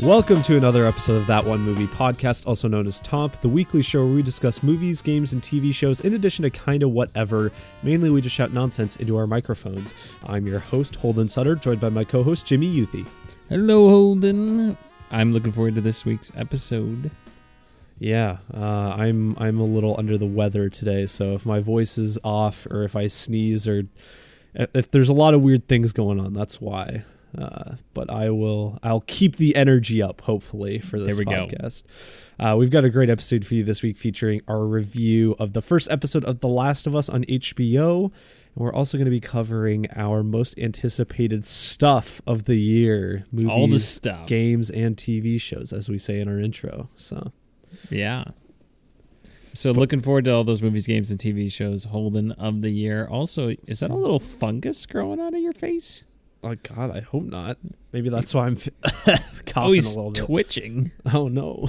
Welcome to another episode of That One Movie Podcast, also known as Tomp, the weekly show where we discuss movies, games, and TV shows, in addition to kinda whatever. Mainly, we just shout nonsense into our microphones. I'm your host, Holden Sutter, joined by my co-host, Jimmy Youthy. Hello, Holden. I'm looking forward to this week's episode. Yeah, I'm a little under the weather today, so if my voice is off, or if I sneeze, or if there's a lot of weird things going on, that's why. But I'll keep the energy up, hopefully, for this podcast. We've got a great episode for you this week featuring our review of the first episode of The Last of Us on HBO. And we're also going to be covering our most anticipated stuff of the year. Movies, all the stuff. Games, and TV shows, as we say in our intro. So, yeah. So looking forward to all those movies, games, and TV shows, Holden, of the year. Also, is that a little fungus growing out of your face? Oh, God, I hope not. Maybe that's why I'm coughing a little bit. Oh, he's twitching. Oh, no.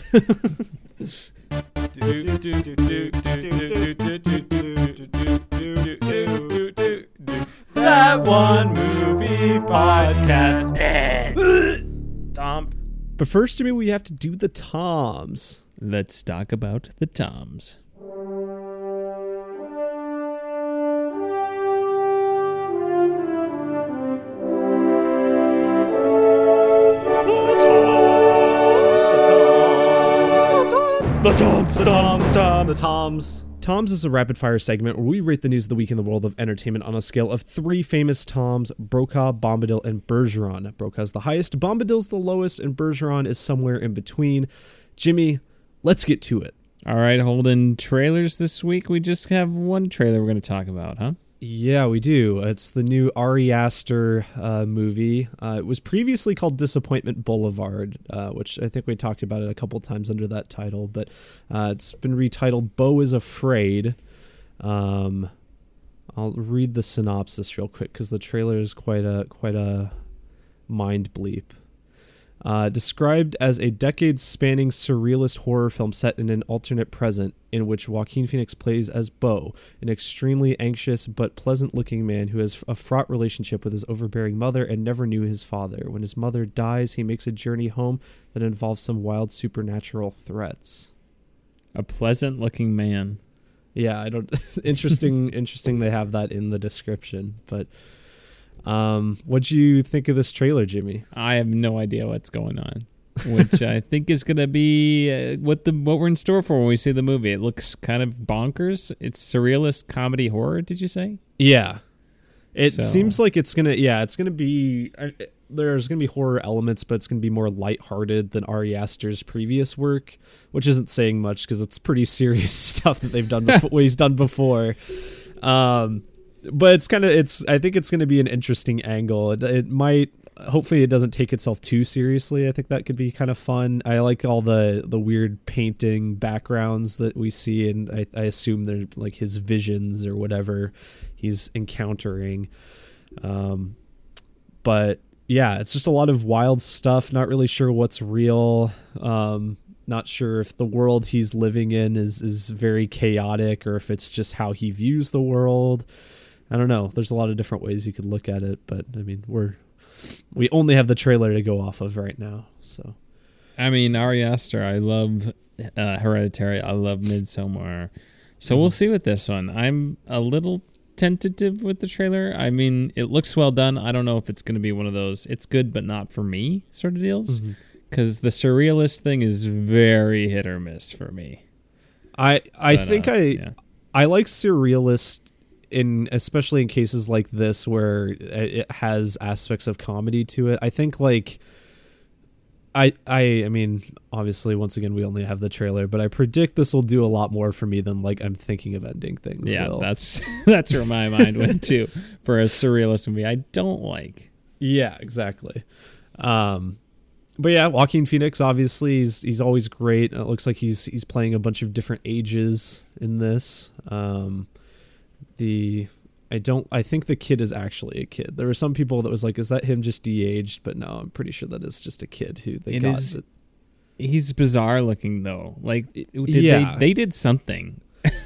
That One Movie Podcast. Tomp. But first, Jimmy, we have to do the Toms. Let's talk about the Toms. The Toms, the Toms, the Toms, the Toms. Toms is a rapid-fire segment where we rate the news of the week in the world of entertainment on a scale of three famous Toms: Brokaw, Bombadil, and Bergeron. Brokaw's the highest, Bombadil's the lowest, and Bergeron is somewhere in between. Jimmy, let's get to it. All right, Holden, trailers this week. We just have one trailer we're going to talk about, huh? Yeah, we do. It's the new Ari Aster movie. It was previously called Disappointment Boulevard, which I think we talked about it a couple times under that title, but it's been retitled Beau is Afraid. I'll read the synopsis real quick because the trailer is quite a mind bleep. Described as a decade-spanning surrealist horror film set in an alternate present in which Joaquin Phoenix plays as Beau, an extremely anxious but pleasant-looking man who has a fraught relationship with his overbearing mother and never knew his father. When his mother dies, he makes a journey home that involves some wild supernatural threats. A pleasant-looking man. Yeah, I don't... Interesting they have that in the description, but... What do you think of this trailer, Jimmy? I have no idea what's going on, which I think is going to be what we're in store for when we see the movie. It looks kind of bonkers. It's surrealist comedy horror, did you say? Yeah. Seems like it's going to be there's going to be horror elements, but it's going to be more lighthearted than Ari Aster's previous work, which isn't saying much because it's pretty serious stuff that they've done what he's done before. But I think it's going to be an interesting angle. Hopefully it doesn't take itself too seriously. I think that could be kind of fun. I like all the weird painting backgrounds that we see, and I assume they're like his visions or whatever he's encountering. But yeah, it's just a lot of wild stuff. Not really sure what's real. Not sure if the world he's living in is very chaotic or if it's just how he views the world. I don't know. There's a lot of different ways you could look at it, but I mean, we only have the trailer to go off of right now. So, I mean, Ari Aster, I love Hereditary, I love Midsommar, so we'll see with this one. I'm a little tentative with the trailer. I mean, it looks well done. I don't know if it's going to be one of those "it's good but not for me" sort of deals, because the surrealist thing is very hit or miss for me. I like surrealist. Especially in cases like this where it has aspects of comedy to it. I think I mean, obviously once again, we only have the trailer, but I predict this will do a lot more for me than like I'm thinking of ending things. Yeah. Will. That's where my mind went to for a surrealist movie I don't like. Yeah, exactly. But yeah, Joaquin Phoenix, obviously he's always great. It looks like he's playing a bunch of different ages in this. I think the kid is actually a kid. There were some people that was like, is that him just de-aged? But no, I'm pretty sure that is just a kid who they got. He's bizarre looking though. Like, they did something.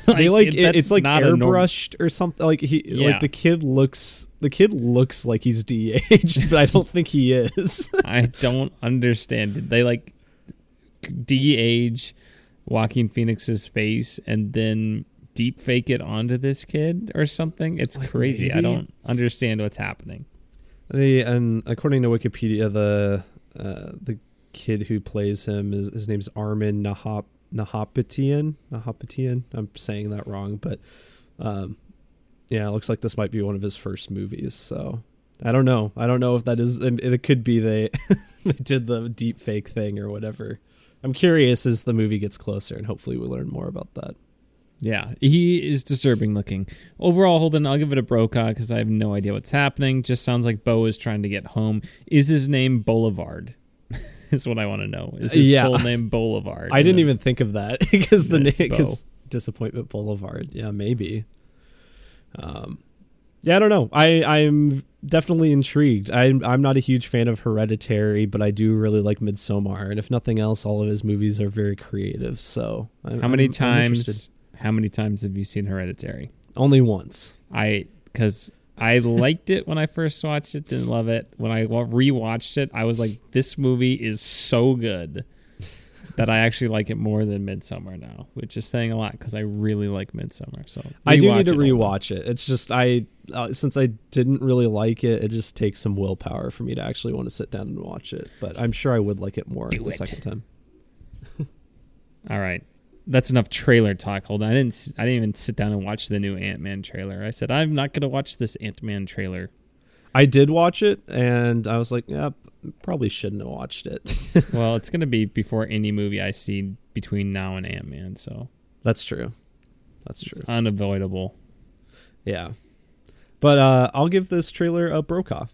They like it's like airbrushed or something. Like he, yeah. Like the kid looks like he's de-aged, but I don't think he is. I don't understand. Did they like de-age Joaquin Phoenix's face and then deep fake it onto this kid or something? It's like crazy. Maybe? I don't understand what's happening. And according to Wikipedia, the kid who plays him is his name's Armin Nahapatian. I'm saying that wrong, but yeah, it looks like this might be one of his first movies. So I don't know if that is. It could be they did the deep fake thing or whatever. I'm curious as the movie gets closer, and hopefully we learn more about that. Yeah, he is disturbing looking. Overall, Holden, I'll give it a Brokaw because I have no idea what's happening. Just sounds like Beau is trying to get home. Is his name Boulevard? Is what I want to know. Is his full name Boulevard? I didn't even think of that because the name is Disappointment Boulevard. Yeah, maybe. Yeah, I don't know. I'm definitely intrigued. I'm not a huge fan of Hereditary, but I do really like Midsommar, and if nothing else, all of his movies are very creative. So How many times have you seen Hereditary? Only once. Because I liked it when I first watched it, didn't love it. When I rewatched it, I was like, this movie is so good that I actually like it more than Midsommar now, which is saying a lot because I really like Midsommar. So I do need to rewatch it. It's just since I didn't really like it, it just takes some willpower for me to actually want to sit down and watch it. But I'm sure I would like it more the second time. All right. That's enough trailer talk. Hold on. I didn't even sit down and watch the new Ant-Man trailer. I said, I'm not going to watch this Ant-Man trailer. I did watch it, and I was like, yeah, probably shouldn't have watched it. Well, it's going to be before any movie I see between now and Ant-Man, so. That's true. It's unavoidable. Yeah. But I'll give this trailer a Brokaw.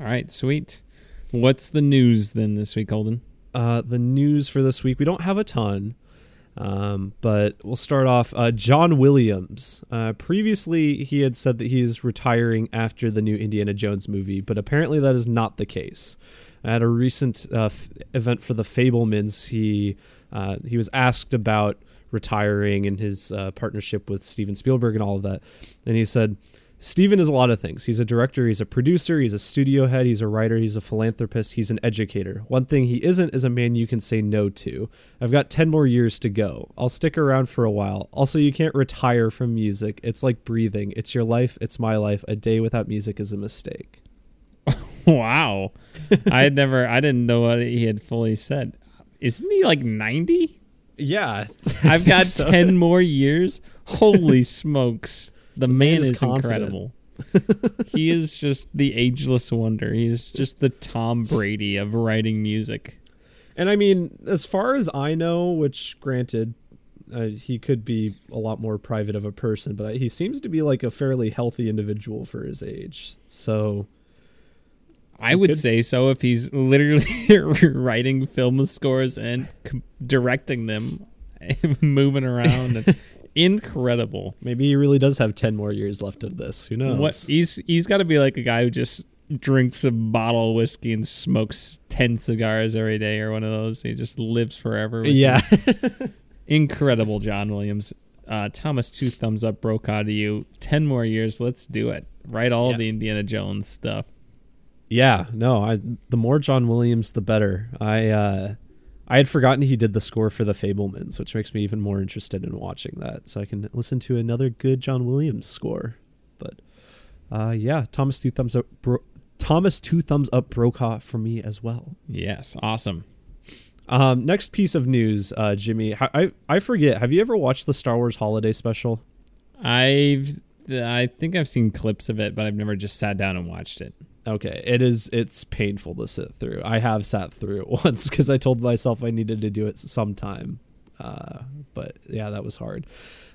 All right, sweet. What's the news then this week, Holden? The news for this week, we don't have a ton. But we'll start off, John Williams. Previously he had said that he's retiring after the new Indiana Jones movie, but apparently that is not the case. At a recent event for the Fablemans, he was asked about retiring and his partnership with Steven Spielberg and all of that. And he said, Steven is a lot of things. He's a director, he's a producer, he's a studio head, he's a writer, he's a philanthropist, he's an educator. One thing he isn't is a man you can say no to. I've got 10 more years to go. I'll stick around for a while. Also, you can't retire from music. It's like breathing. It's your life. It's my life. A day without music is a mistake. Wow. I didn't know what he had fully said. Isn't he like 90? Yeah. I've got 10 more years. Holy smokes. The man is incredible. He is just the ageless wonder. He is just the Tom Brady of writing music. And I mean, as far as I know, which granted, he could be a lot more private of a person, but he seems to be like a fairly healthy individual for his age. So I would say so if he's literally writing film scores and directing them and moving around and incredible. Maybe he really does have 10 more years left of this. Who knows? He's got to be like a guy who just drinks a bottle of whiskey and smokes 10 cigars every day or one of those. He just lives forever. Yeah. Incredible, John Williams. Thomas, 2 thumbs up, Brokaw to you. 10 more years. Let's do it. Write all the Indiana Jones stuff. Yeah. No, the more John Williams, the better. I had forgotten he did the score for The Fablemans, which makes me even more interested in watching that, so I can listen to another good John Williams score. But yeah, Thomas, 2 thumbs up, Brokaw for me as well. Yes, awesome. Next piece of news, Jimmy. I forget. Have you ever watched the Star Wars Holiday Special? I think I've seen clips of it, but I've never just sat down and watched it. Okay, it's painful to sit through. I have sat through it once because I told myself I needed to do it sometime. But yeah, that was hard.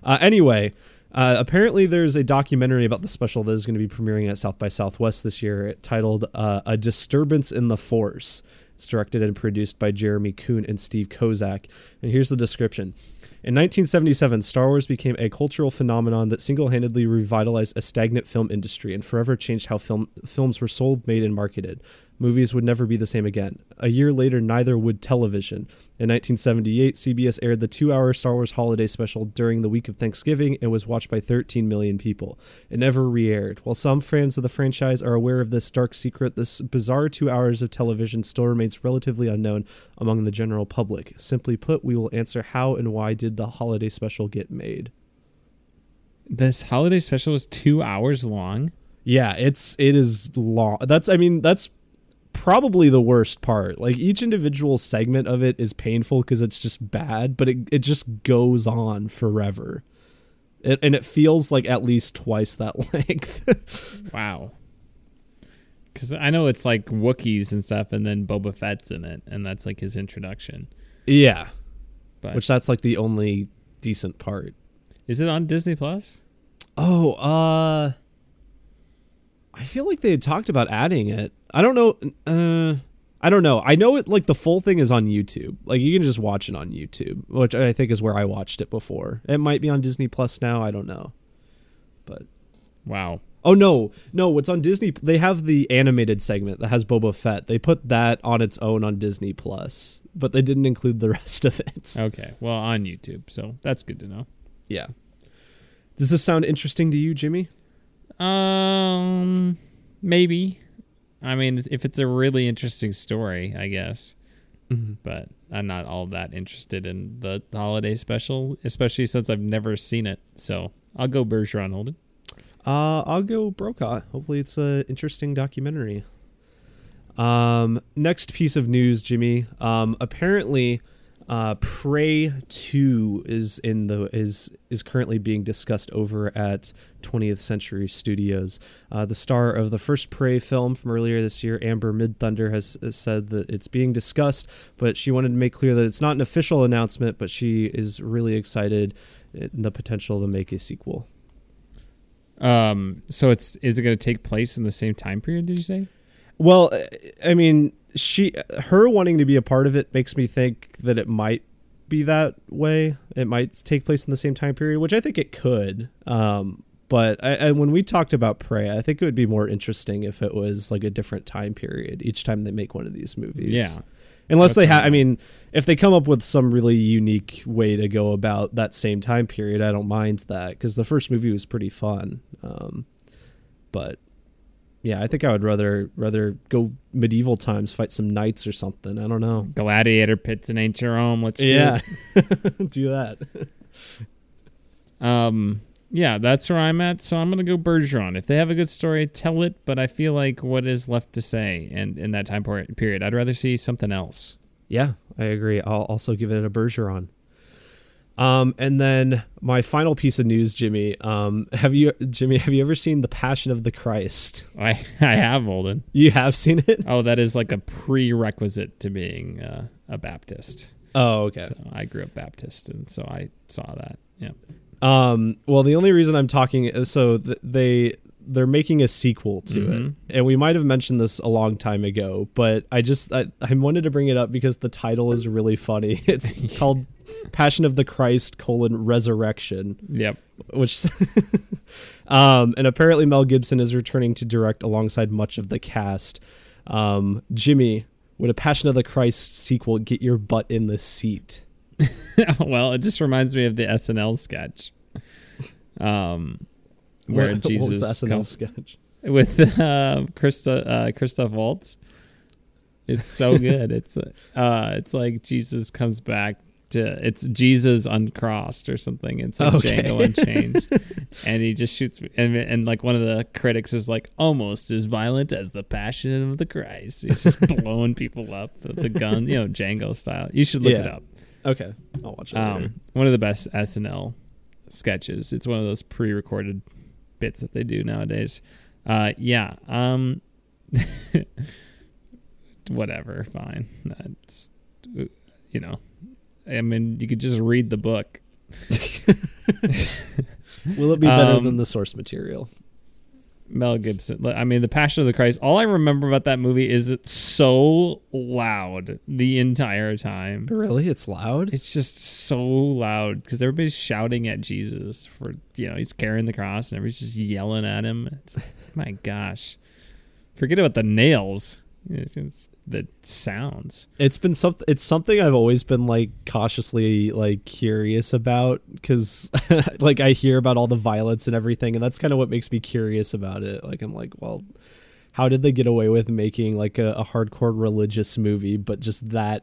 Anyway, apparently there's a documentary about the special that is going to be premiering at South by Southwest this year titled A Disturbance in the Force. It's directed and produced by Jeremy Kuhn and Steve Kozak. And here's the description. In 1977, Star Wars became a cultural phenomenon that single-handedly revitalized a stagnant film industry and forever changed how films were sold, made, and marketed. movies would never be the same again. A year later, neither would television. In 1978, CBS aired the 2-hour Star Wars Holiday Special during the week of Thanksgiving and was watched by 13 million people. It never re-aired. While some fans of the franchise are aware of this stark secret, this bizarre 2 hours of television still remains relatively unknown among the general public. Simply put, we will answer how and why did the holiday special get made. This holiday special was 2 hours long? Yeah, it is long. That's probably the worst part. Like, each individual segment of it is painful because it's just bad, but it just goes on forever. It feels like at least twice that length. Wow. Because I know it's like Wookiees and stuff, and then Boba Fett's in it, and that's like his introduction. Yeah. But. Which that's like the only decent part. Is it on Disney Plus? Oh, I feel like they had talked about adding it. I don't know. I don't know. I know it, like, the full thing is on YouTube. Like, you can just watch it on YouTube, which I think is where I watched it before. It might be on Disney Plus now. I don't know. But wow. Oh, no. What's on Disney? They have the animated segment that has Boba Fett. They put that on its own on Disney Plus, but they didn't include the rest of it. Okay. Well, on YouTube. So that's good to know. Yeah. Does this sound interesting to you, Jimmy? Maybe. I mean, if it's a really interesting story, I guess. Mm-hmm. But I'm not all that interested in the holiday special, especially since I've never seen it. So I'll go Bergeron, Holden. I'll go Brokaw. Hopefully it's an interesting documentary. Next piece of news, Jimmy. Apparently, Prey 2 is currently being discussed over at 20th Century Studios. The star of the first Prey film from earlier this year, Amber Midthunder, has said that it's being discussed, but she wanted to make clear that it's not an official announcement, but she is really excited in the potential to make a sequel. So is it going to take place in the same time period, did you say? Well, I mean, her wanting to be a part of it makes me think that it might be that way. It might take place in the same time period, which I think it could. But when we talked about Prey, I think it would be more interesting if it was like a different time period each time they make one of these movies. Yeah. Unless they have, I mean, if they come up with some really unique way to go about that same time period, I don't mind that because the first movie was pretty fun. But yeah, I think I would rather go medieval times, fight some knights or something. I don't know. Gladiator pits in ancient Rome. Let's do it. Do that. Yeah, that's where I'm at. So I'm going to go Bergeron. If they have a good story, tell it. But I feel like what is left to say in that time period? I'd rather see something else. Yeah, I agree. I'll also give it a Bergeron. And then my final piece of news, Jimmy. Have you ever seen The Passion of the Christ? I have, Holden. You have seen it? Oh, that is like a prerequisite to being a Baptist. Oh, okay. So I grew up Baptist, and so I saw that. Yeah. Well, the only reason I'm talking, so they're making a sequel to it, and we might have mentioned this a long time ago, but I wanted to bring it up because the title is really funny. It's called Passion of the Christ: Resurrection. Yep. Which, and apparently Mel Gibson is returning to direct alongside much of the cast. Jimmy, would a Passion of the Christ sequel get your butt in the seat? Well, it just reminds me of the SNL sketch, where Jesus was the SNL sketch with Christoph Waltz. It's so good. It's like Jesus comes back to it's Jesus uncrossed or something. It's like Django Unchained, and he just shoots and like one of the critics is like almost as violent as the Passion of the Christ. He's just blowing people up with the gun, you know, Django style. You should look it up. Okay, I'll watch it later. One of the best SNL sketches. It's one of those pre-recorded bits that they do nowadays. Whatever, fine. That's, you know, I mean, you could just read the book. Will it be better than the source material? Mel Gibson. I mean, The Passion of the Christ. All I remember about that movie is it's so loud the entire time. Really? It's loud? It's just so loud because everybody's shouting at Jesus for, you know, he's carrying the cross and everybody's just yelling at him. It's, my gosh. Forget about the nails. the sounds. It's something I've always been like cautiously like curious about, because like I hear about all the violence and everything, and that's kind of what makes me curious about it. Like I'm like, well, how did they get away with making like a hardcore religious movie, but just that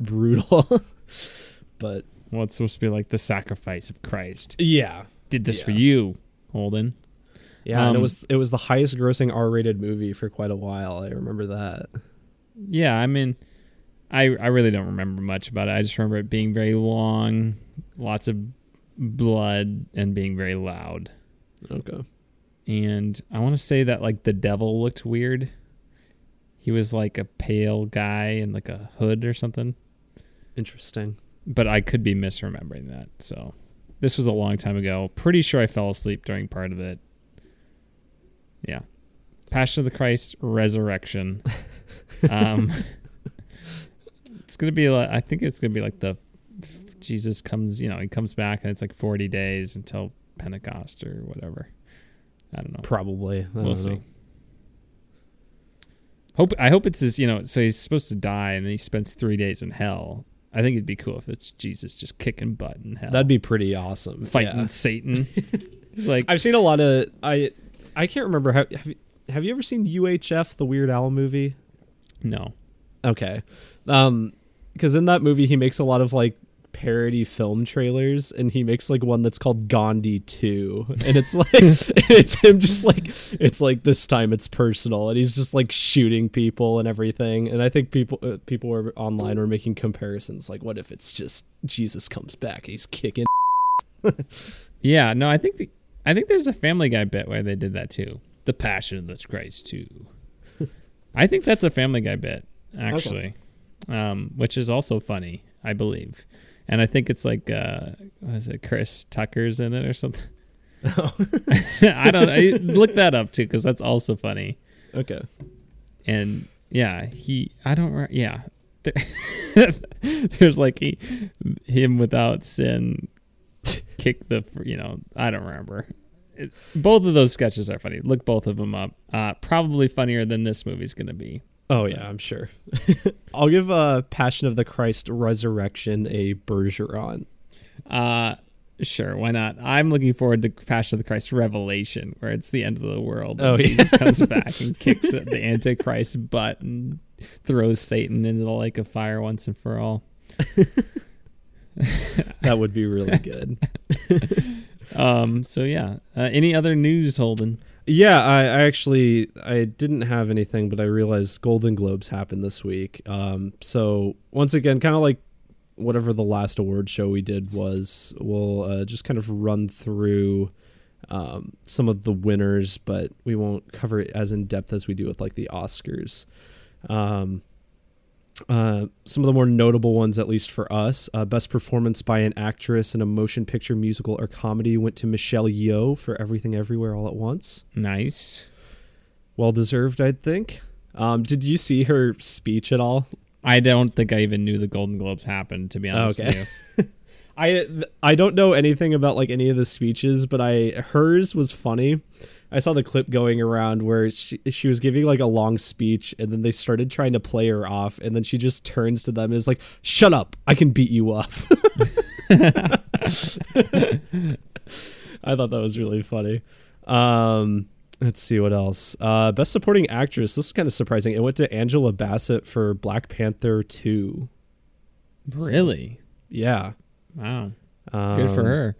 brutal? But well, it's supposed to be like the sacrifice of Christ. Yeah, did this for you, Holden. Yeah, and it was the highest grossing R-rated movie for quite a while. I remember that. Yeah, I mean, I really don't remember much about it. I just remember it being very long, lots of blood, and being very loud. Okay. And I want to say that like the devil looked weird. He was like a pale guy in like a hood or something. Interesting. But I could be misremembering that. So this was a long time ago. Pretty sure I fell asleep during part of it. Yeah. Passion of the Christ: Resurrection. It's going to be like, I think it's going to be like the Jesus comes, you know, he comes back and it's like 40 days until Pentecost or whatever. I don't know. Probably. We'll see. I hope it's his, you know, so he's supposed to die and then he spends 3 days in hell. I think it'd be cool if it's Jesus just kicking butt in hell. That'd be pretty awesome. Fighting Satan. It's like I've seen a lot of I can't remember. Have you ever seen UHF, the Weird Al movie? No. Okay. Because in that movie, he makes a lot of like parody film trailers, and he makes like one that's called Gandhi 2, and it's like it's him just like, it's like this time it's personal, and he's just like shooting people and everything. And I think people were online were making comparisons like, what if it's just Jesus comes back, he's kicking? Yeah. No, I think there's a Family Guy bit where they did that too. The Passion of the Christ 2. I think that's a Family Guy bit, actually, which is also funny, I believe. And I think it's like, was it Chris Tucker's in it or something? Oh. I don't know. Look that up too, because that's also funny. Okay. And yeah, there's like him without sin kick the, you know, I don't remember. Both of those sketches are funny. Look both of them up. Probably funnier than this movie's going to be. Oh, yeah, I'm sure. I'll give Passion of the Christ Resurrection a Bergeron. Sure, why not? I'm looking forward to Passion of the Christ Revelation, where it's the end of the world. Oh, Jesus comes back and kicks the Antichrist's butt and throws Satan into the lake of fire once and for all. That would be really good. So yeah, any other news, Holden? Yeah, I didn't have anything, but I realized Golden Globes happened this week. So once again, kind of like whatever the last award show we did was, we'll just kind of run through some of the winners, but we won't cover it as in depth as we do with like the Oscars. Some of the more notable ones, at least for us, best performance by an actress in a motion picture, musical, or comedy went to Michelle Yeoh for Everything Everywhere All at Once. Nice. Well deserved, I think. Did you see her speech at all? I don't think I even knew the Golden Globes happened, to be honest with you. I don't know anything about like any of the speeches, but hers was funny. I saw the clip going around where she was giving like a long speech, and then they started trying to play her off, and then she just turns to them and is like, "Shut up! I can beat you up." I thought that was really funny. Let's see what else. Best supporting actress. This is kind of surprising. It went to Angela Bassett for Black Panther 2. Really? So, yeah. Wow. Good for her.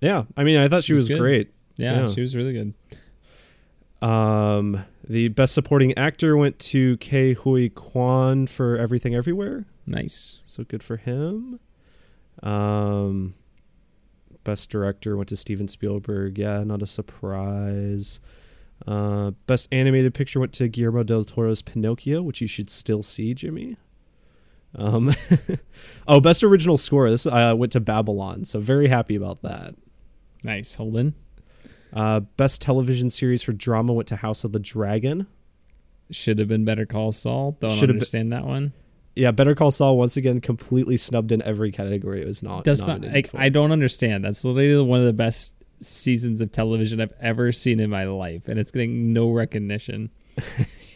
Yeah. I mean, I thought she was great. Yeah, she was really good. The best supporting actor went to Ke Huy Quan for Everything Everywhere. Nice. So good for him. Best director went to Steven Spielberg. Yeah, not a surprise. Best animated picture went to Guillermo del Toro's Pinocchio, which you should still see, Jimmy. Best original score. This went to Babylon. So very happy about that. Nice. Holden. Best television series for drama went to House of the Dragon. Should have been Better Call Saul. Don't understand that one. Yeah, Better Call Saul once again completely snubbed in every category. It was not. I don't understand. That's literally one of the best seasons of television I've ever seen in my life, and it's getting no recognition.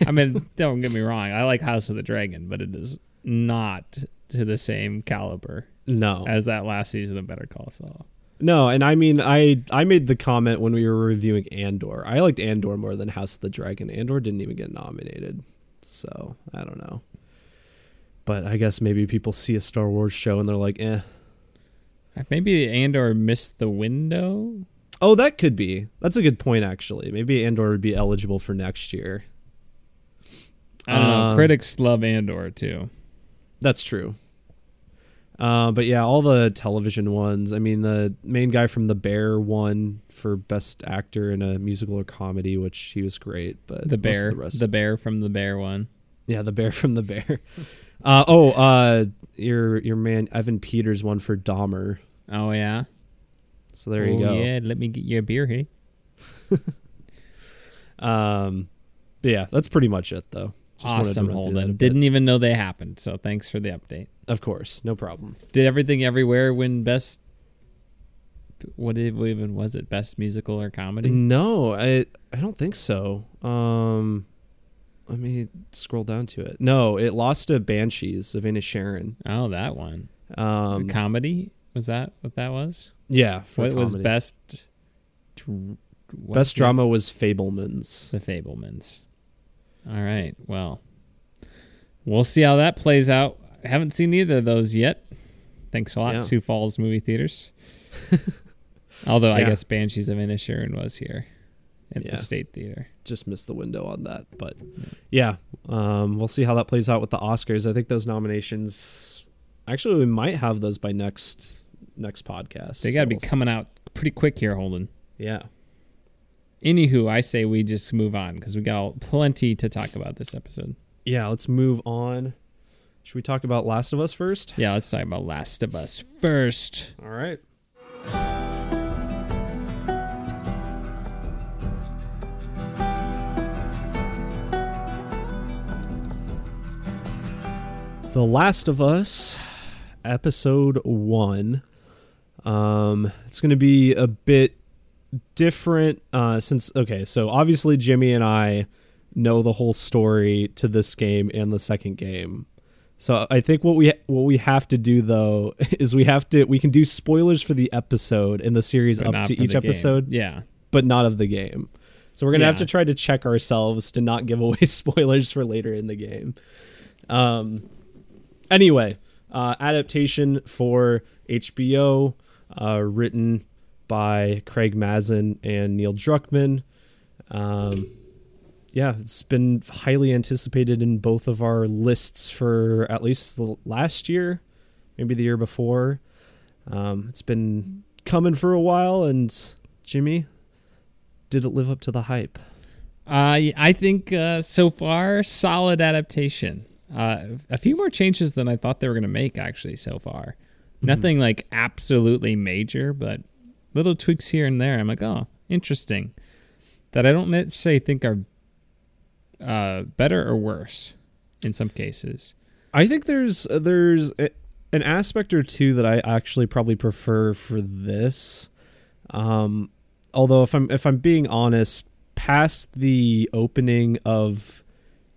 I mean, don't get me wrong. I like House of the Dragon, but it is not to the same caliber as that last season of Better Call Saul. No, and I mean, I made the comment when we were reviewing Andor. I liked Andor more than House of the Dragon. Andor didn't even get nominated, so I don't know. But I guess maybe people see a Star Wars show and they're like, eh. Maybe Andor missed the window? Oh, that could be. That's a good point, actually. Maybe Andor would be eligible for next year. I don't know. Critics love Andor, too. That's true. But yeah, all the television ones. I mean, the main guy from The Bear won for Best Actor in a Musical or Comedy, which he was great. But The Bear. The Bear from The Bear won. Yeah, The Bear from The Bear. Your man Evan Peters won for Dahmer. Oh, yeah? So there you go. Yeah, let me get you a beer, hey? But yeah, that's pretty much it, though. Just awesome, Holden. Didn't even know they happened, so thanks for the update. Of course, no problem. Did Everything Everywhere win Best... What even was it? Best Musical or Comedy? No, I don't think so. Let me scroll down to it. No, it lost to Banshees of Inisherin. Oh, that one. Comedy? Was that what that was? Yeah. What was best? Best drama was Fablemans. The Fablemans. All right. Well, we'll see how that plays out. I haven't seen either of those yet. Thanks a lot, yeah. Sioux Falls movie theaters. Although I guess Banshees of Inisherin was here. At the State Theater. Just missed the window on that. But we'll see how that plays out with the Oscars. I think those nominations, actually, we might have those by next podcast. They got to be coming out pretty quick here, Holden. Yeah. Anywho, I say we just move on because we got plenty to talk about this episode. Yeah, let's move on. Should we talk about Last of Us first? Yeah, let's talk about Last of Us first. All right. The Last of Us, episode 1. It's going to be a bit different so obviously Jimmy and I know the whole story to this game and the second game. So I think what we have to do, though, is we can do spoilers for the episode in the series up to each episode. Yeah. But not of the game. So we're going to have to try to check ourselves to not give away spoilers for later in the game. Anyway, adaptation for HBO, written by Craig Mazin and Neil Druckmann. It's been highly anticipated in both of our lists for at least the last year, maybe the year before. It's been coming for a while, and Jimmy, did it live up to the hype? I think so far, solid adaptation. A few more changes than I thought they were going to make, actually, so far. Nothing like absolutely major, but little tweaks here and there. I'm like, oh, interesting. That I don't necessarily think are better or worse in some cases. I think there's an aspect or two that I actually probably prefer for this. Although if I'm being honest, past the opening of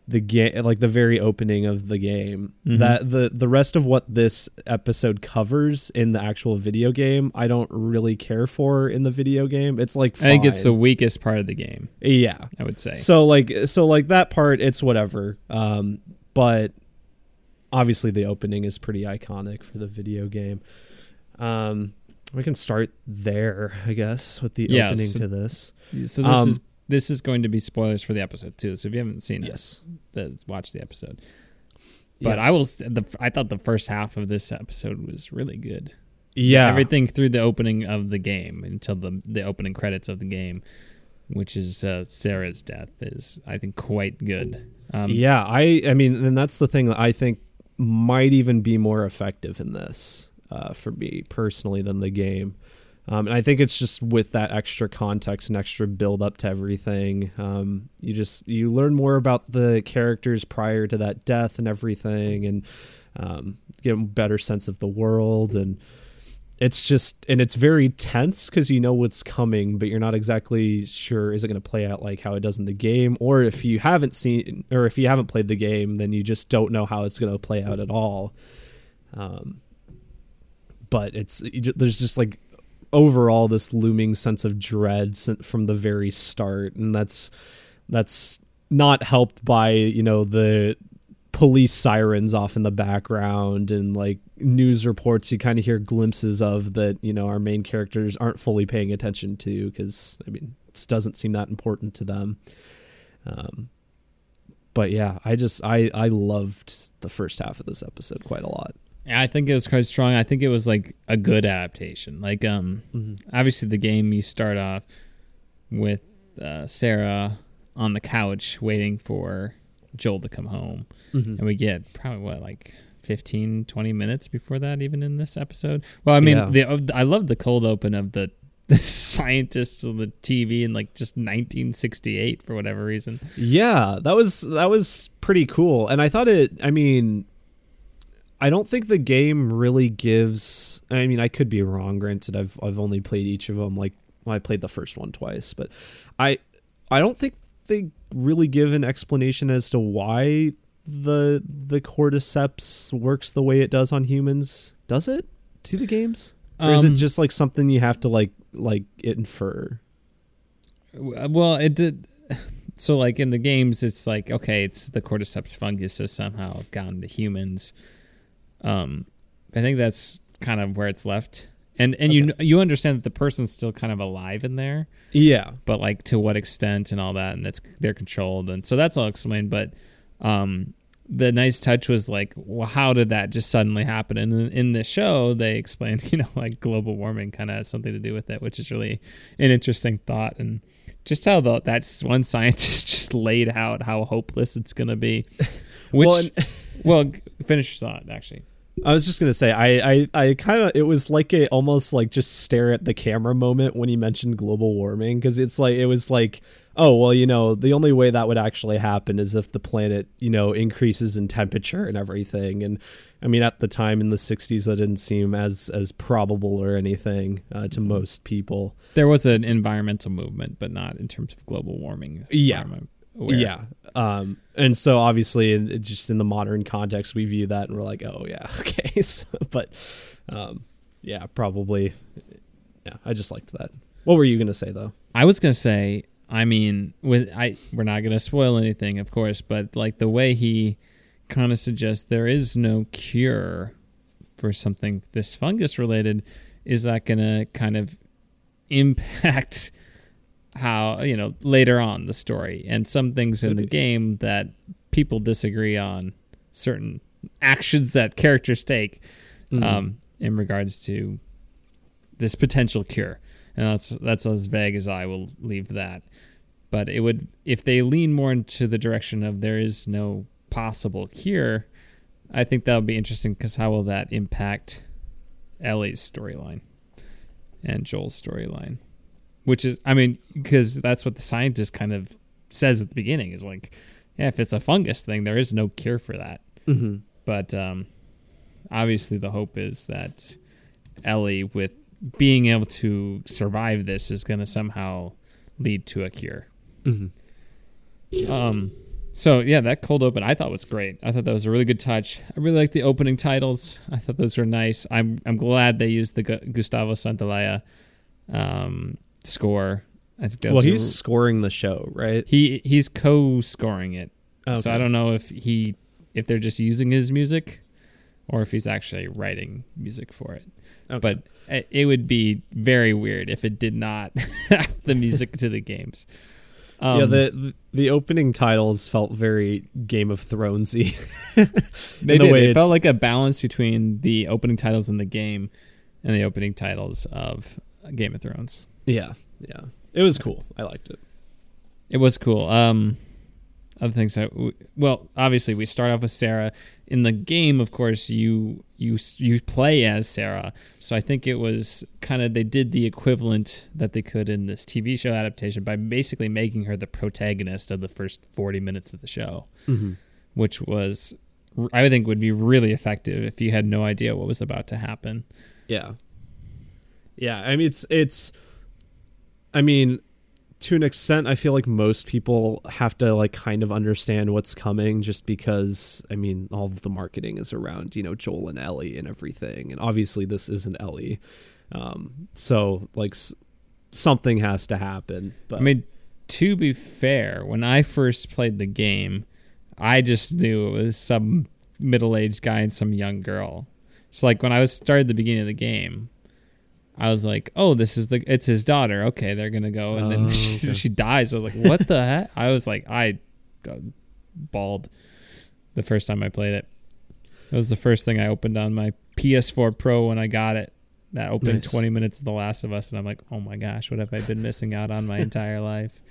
the game, like the very opening of the game, that the rest of what this episode covers in the actual video game, I don't really care for in the video game. It's like, fine. I think it's the weakest part of the game. Yeah, I would say. So like that part, it's whatever. But obviously the opening is pretty iconic for the video game. We can start there, I guess, with the opening to this. So this is. This is going to be spoilers for the episode, too. So if you haven't seen it, watch the episode. But I thought the first half of this episode was really good. Yeah. Everything through the opening of the game until the opening credits of the game, which is Sarah's death, is, I think, quite good. I mean, and that's the thing that I think might even be more effective in this for me personally than the game. And I think it's just with that extra context and extra build up to everything. You learn more about the characters prior to that death and everything, and get a better sense of the world. And it's just, and it's very tense because you know what's coming, but you're not exactly sure is it going to play out like how it does in the game, or if you haven't seen, or if you haven't played the game, then you just don't know how it's going to play out at all. But it's, there's just like overall this looming sense of dread from the very start, and that's not helped by, you know, the police sirens off in the background and like news reports you kind of hear glimpses of that, you know, our main characters aren't fully paying attention to, because I mean it doesn't seem that important to them. But yeah, I loved the first half of this episode quite a lot. I think it was quite strong. I think it was like a good adaptation. Like obviously the game, you start off with Sarah on the couch waiting for Joel to come home. Mm-hmm. And we get probably what, like 15, 20 minutes before that, even in this episode. Well, I mean, I love the cold open of the scientists on the TV in like just 1968 for whatever reason. Yeah, that was pretty cool. And I thought I don't think the game really gives. I mean, I could be wrong. Granted, I've only played each of them. Like, well, I played the first one twice, but I don't think they really give an explanation as to why the cordyceps works the way it does on humans. Does it to the games, or is it just like something you have to like infer? Well, it did. So, like in the games, it's like okay, it's the cordyceps fungus has somehow gotten to humans. I think that's kind of where it's left, and okay. you understand that the person's still kind of alive in there, yeah. But like to what extent and all that, and that's they're controlled, and so that's all explained. But the nice touch was like, well, how did that just suddenly happen? And in the show, they explained, you know, like global warming kind of has something to do with it, which is really an interesting thought, and just how that one scientist just laid out how hopeless it's gonna be. Which, well, finish your thought actually. I was just going to say, I kind of, it was like a almost like just stare at the camera moment when you mentioned global warming, because it's like, it was like, oh, well, you know, the only way that would actually happen is if the planet, you know, increases in temperature and everything. And I mean, at the time in the 60s, that didn't seem as probable or anything to most people. There was an environmental movement, but not in terms of global warming. Yeah. Aware. Yeah. And so obviously just in the modern context, we view that and we're like, oh yeah, okay. So, but yeah, probably. Yeah. I just liked that. What were you going to say though? I was going to say, I mean, we're not going to spoil anything of course, but like the way he kind of suggests there is no cure for something this fungus related, is that going to kind of impact how, you know, later on the story and some things in the game that people disagree on, certain actions that characters take in regards to this potential cure. And that's as vague as I will leave that. But it would, if they lean more into the direction of there is no possible cure, I think that'll be interesting, because how will that impact Ellie's storyline and Joel's storyline? Which is, I mean, because that's what the scientist kind of says at the beginning, is like, yeah, if it's a fungus thing, there is no cure for that. Mm-hmm. But obviously the hope is that Ellie, with being able to survive this, is going to somehow lead to a cure. Mm-hmm. So, yeah, that cold open I thought was great. I thought that was a really good touch. I really like the opening titles. I thought those were nice. I'm glad they used the Gustavo Santaolalla score. I think that's he's scoring the show, right? He's co-scoring it. Okay. So I don't know if they're just using his music or if he's actually writing music for it. Okay. But it would be very weird if it did not have the music to the games. Yeah, the opening titles felt very Game of Thrones-y. It felt like a balance between the opening titles in the game and the opening titles of Game of Thrones. Yeah. It was cool. I liked it. It was cool. Other things obviously we start off with Sarah. In the game, of course, you play as Sarah. So I think it was kind of, they did the equivalent that they could in this TV show adaptation by basically making her the protagonist of the first 40 minutes of the show, which was, I think, would be really effective if you had no idea what was about to happen. Yeah. Yeah, I mean, it's I mean, to an extent, I feel like most people have to like kind of understand what's coming, just because, I mean, all of the marketing is around, you know, Joel and Ellie and everything. And obviously this isn't Ellie. So like something has to happen. But I mean, to be fair, when I first played the game, I just knew it was some middle-aged guy and some young girl. So like when I started the beginning of the game, I was like, "Oh, this is it's his daughter. Okay, they're gonna go," and then she dies. I was like, "What the heck?" I was like, I got bawled the first time I played it. It was the first thing I opened on my PS4 Pro when I got it. That opened 20 minutes of The Last of Us, and I'm like, "Oh my gosh, what have I been missing out on my entire life?"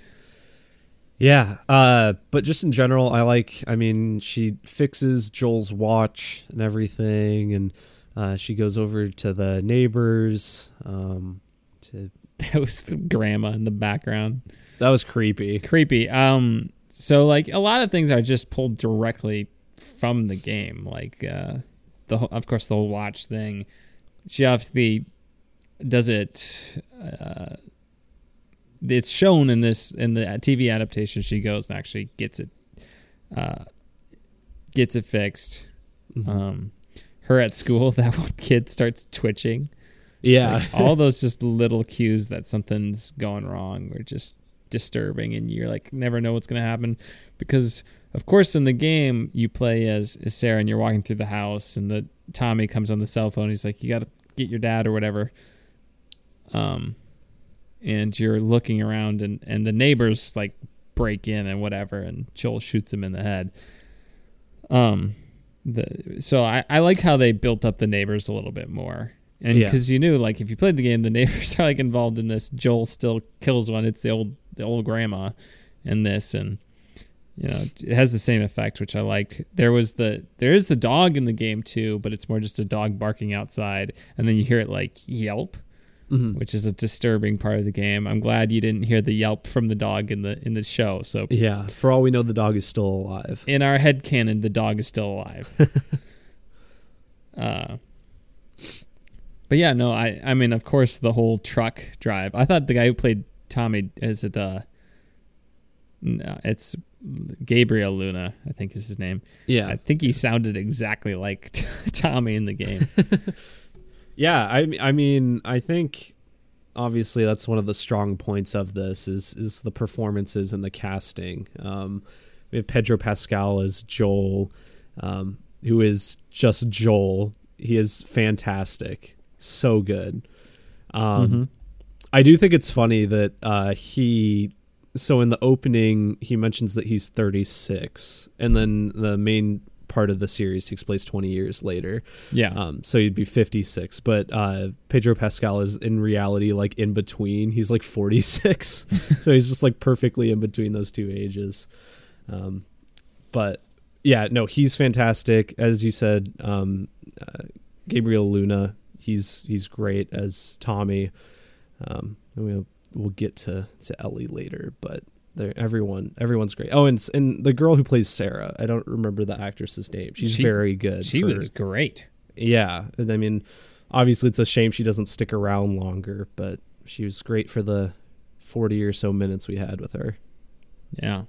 Yeah, but just in general, I mean, she fixes Joel's watch and everything, and she goes over to the neighbors. That was the grandma in the background. That was creepy. So, like, a lot of things are just pulled directly from the game. Like, the whole watch thing. She obviously does it. It's shown in the TV adaptation. She goes and actually gets it fixed. Mm-hmm. Her at school, that one kid starts twitching. Yeah. Like, all those just little cues that something's gone wrong or just disturbing, and you're like, never know what's going to happen. Because, of course, in the game, you play as Sarah, and you're walking through the house, and the Tommy comes on the cell phone. He's like, you got to get your dad or whatever. And you're looking around, and the neighbors, like, break in and whatever, and Joel shoots him in the head. So I like how they built up the neighbors a little bit more, and because you knew, like, if you played the game, the neighbors are like involved in this. Joel still kills one. It's the old grandma in this, and you know it has the same effect, which I liked. There is the dog in the game too, but it's more just a dog barking outside, and then you hear it like yelp, which is a disturbing part of the game. I'm glad you didn't hear the yelp from the dog in the show. So yeah, for all we know, the dog is still alive. In our headcanon, the dog is still alive. But yeah, no, I mean, of course, the whole truck drive. I thought the guy who played Tommy it's Gabriel Luna, I think is his name. Yeah, I think he sounded exactly like Tommy in the game. Yeah, I mean, I think obviously that's one of the strong points of this is the performances and the casting. We have Pedro Pascal as Joel, who is just Joel. He is fantastic. So good. I do think it's funny that so in the opening, he mentions that he's 36, and then the main part of the series takes place 20 years later. Yeah. So you'd be 56, but Pedro Pascal is in reality like in between. He's like 46. So he's just like perfectly in between those two ages. But yeah, no, he's fantastic. As you said, Gabriel Luna, he's great as Tommy. And we'll get to Ellie later, but everyone's great. Oh, and the girl who plays Sarah, I don't remember the actress's name. She's very good. She was great. Yeah, I mean, obviously it's a shame she doesn't stick around longer, but she was great for the 40 or so minutes we had with her. Yeah.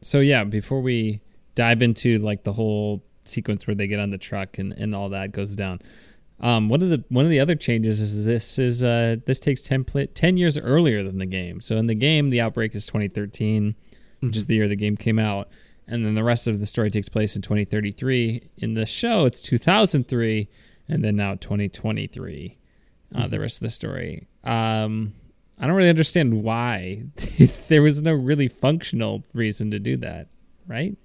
So yeah, before we dive into like the whole sequence where they get on the truck and all that goes down, one of the other changes is this takes 10 years earlier than the game. So in the game, the outbreak is 2013, which is the year the game came out, and then the rest of the story takes place in 2033. In the show, it's 2003, and then now 2023. The rest of the story. I don't really understand why. There was no really functional reason to do that, right?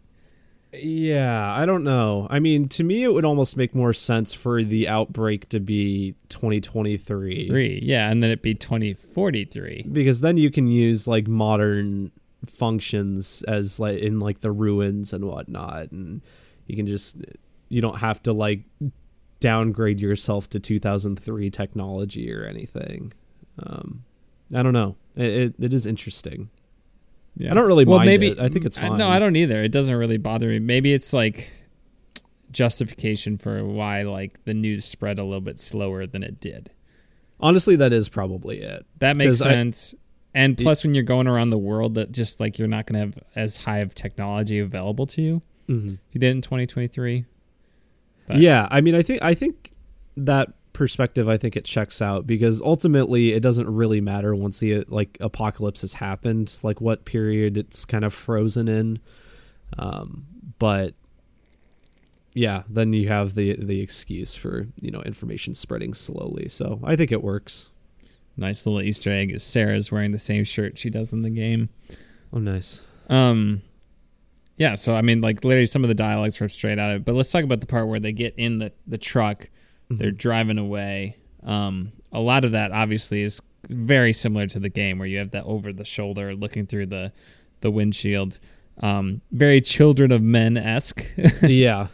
Yeah, I don't know. I mean, to me, it would almost make more sense for the outbreak to be 2023. Yeah, and then it'd be 2043. Because then you can use like modern functions as like in like the ruins and whatnot, and you don't have to like downgrade yourself to 2003 technology or anything. I don't know. It is interesting. Yeah. I don't really mind it. I think it's fine. No, I don't either. It doesn't really bother me. Maybe it's like justification for why like the news spread a little bit slower than it did. Honestly, that is probably it. That makes sense. And plus, when you're going around the world, that just like you're not going to have as high of technology available to you. Mm-hmm. If you did in 2023. But. Yeah, I mean, I think that perspective, I think it checks out, because ultimately it doesn't really matter once the like apocalypse has happened, like what period it's kind of frozen in. But yeah, then you have the excuse for, you know, information spreading slowly. So I think it works. Nice little Easter egg is Sarah's wearing the same shirt she does in the game. Oh, nice. Yeah, so I mean, like literally some of the dialogues ripped straight out of it. But let's talk about the part where they get in the truck, mm-hmm. they're driving away. A lot of that obviously is very similar to the game, where you have that over the shoulder looking through the windshield. Very Children of Men-esque. Yeah.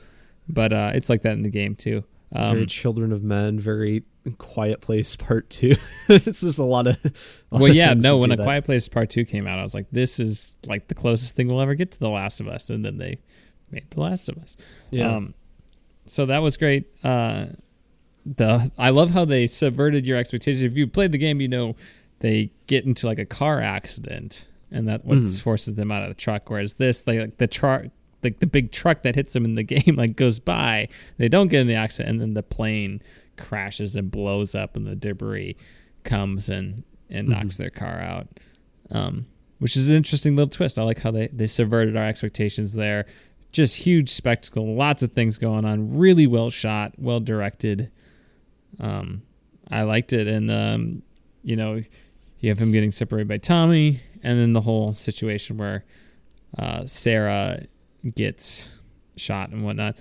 But it's like that in the game too. Very Children of Men, very Quiet Place Part 2. It's just a lot of well, yeah, no, when A Quiet Place Part 2 came out, I was like, this is like the closest thing we'll ever get to The Last of Us. And then they made The Last of Us. Yeah. So that was great. I love how they subverted your expectations. If you played the game, you know they get into like a car accident, and that what forces them out of the truck. Whereas this, they, like the big truck that hits them in the game, like goes by, they don't get in the accident, and then the plane crashes and blows up, and the debris comes and knocks their car out, which is an interesting little twist. I like how they subverted our expectations there. Just huge spectacle, lots of things going on, really well shot, well directed. I liked it. And you know, you have him getting separated by Tommy, and then the whole situation where Sarah gets shot and whatnot.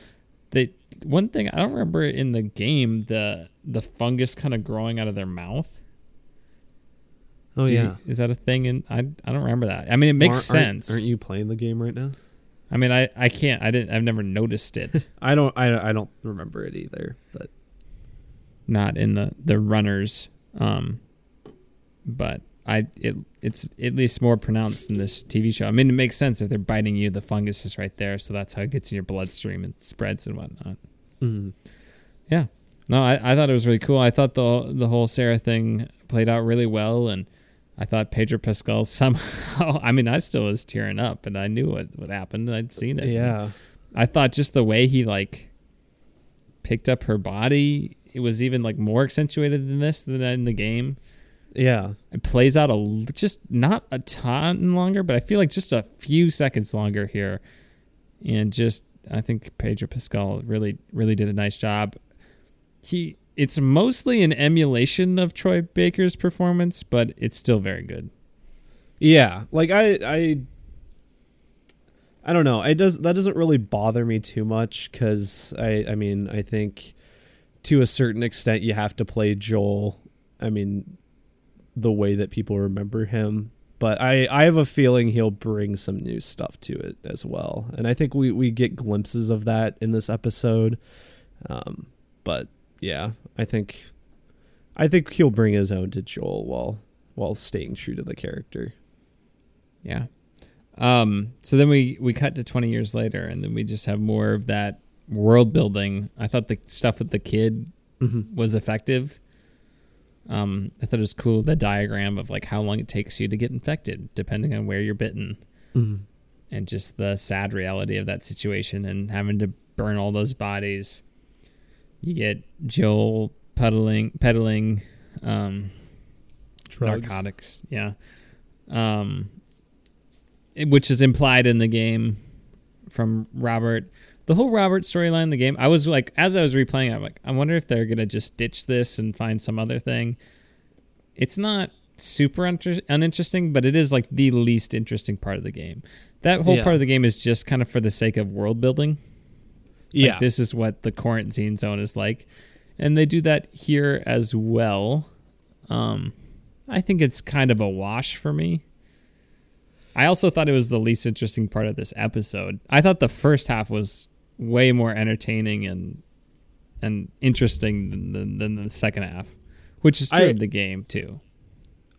One thing I don't remember in the game, the fungus kind of growing out of their mouth. Oh, is that a thing? And I don't remember that. I mean, it makes sense. Aren't you playing the game right now? I mean, I can't. I've never noticed it. I don't remember it either. But not in the runners. But it's at least more pronounced in this TV show. I mean, it makes sense. If they're biting you, the fungus is right there, so that's how it gets in your bloodstream and spreads and whatnot. Mm-hmm. Yeah. No, I thought it was really cool. I thought the whole Sarah thing played out really well, and I thought Pedro Pascal somehow... I mean, I still was tearing up, and I knew what happened, and I'd seen it. Yeah. I thought just the way he, like, picked up her body, it was even, like, more accentuated than this than in the game. Yeah. It plays out just not a ton longer, but I feel like just a few seconds longer here. And just, I think Pedro Pascal really, really did a nice job. It's mostly an emulation of Troy Baker's performance, but it's still very good. Yeah. Like, I don't know. That doesn't really bother me too much, because I mean, I think to a certain extent you have to play Joel. I mean, the way that people remember him, but I have a feeling he'll bring some new stuff to it as well. And I think we get glimpses of that in this episode. But yeah, I think he'll bring his own to Joel while staying true to the character. Yeah. So then we cut to 20 years later, and then we just have more of that world building. I thought the stuff with the kid was effective. I thought it was cool, the diagram of like how long it takes you to get infected depending on where you're bitten, and just the sad reality of that situation and having to burn all those bodies. You get Joel peddling narcotics, which is implied in the game from Robert. The whole Robert storyline in the game, I was like, as I was replaying it, I'm like, I wonder if they're going to just ditch this and find some other thing. It's not super uninteresting, but it is like the least interesting part of the game. That whole part of the game is just kind of for the sake of world building. Yeah. Like, this is what the quarantine zone is like. And they do that here as well. I think it's kind of a wash for me. I also thought it was the least interesting part of this episode. I thought the first half was way more entertaining and interesting than the second half, which is true of the game too.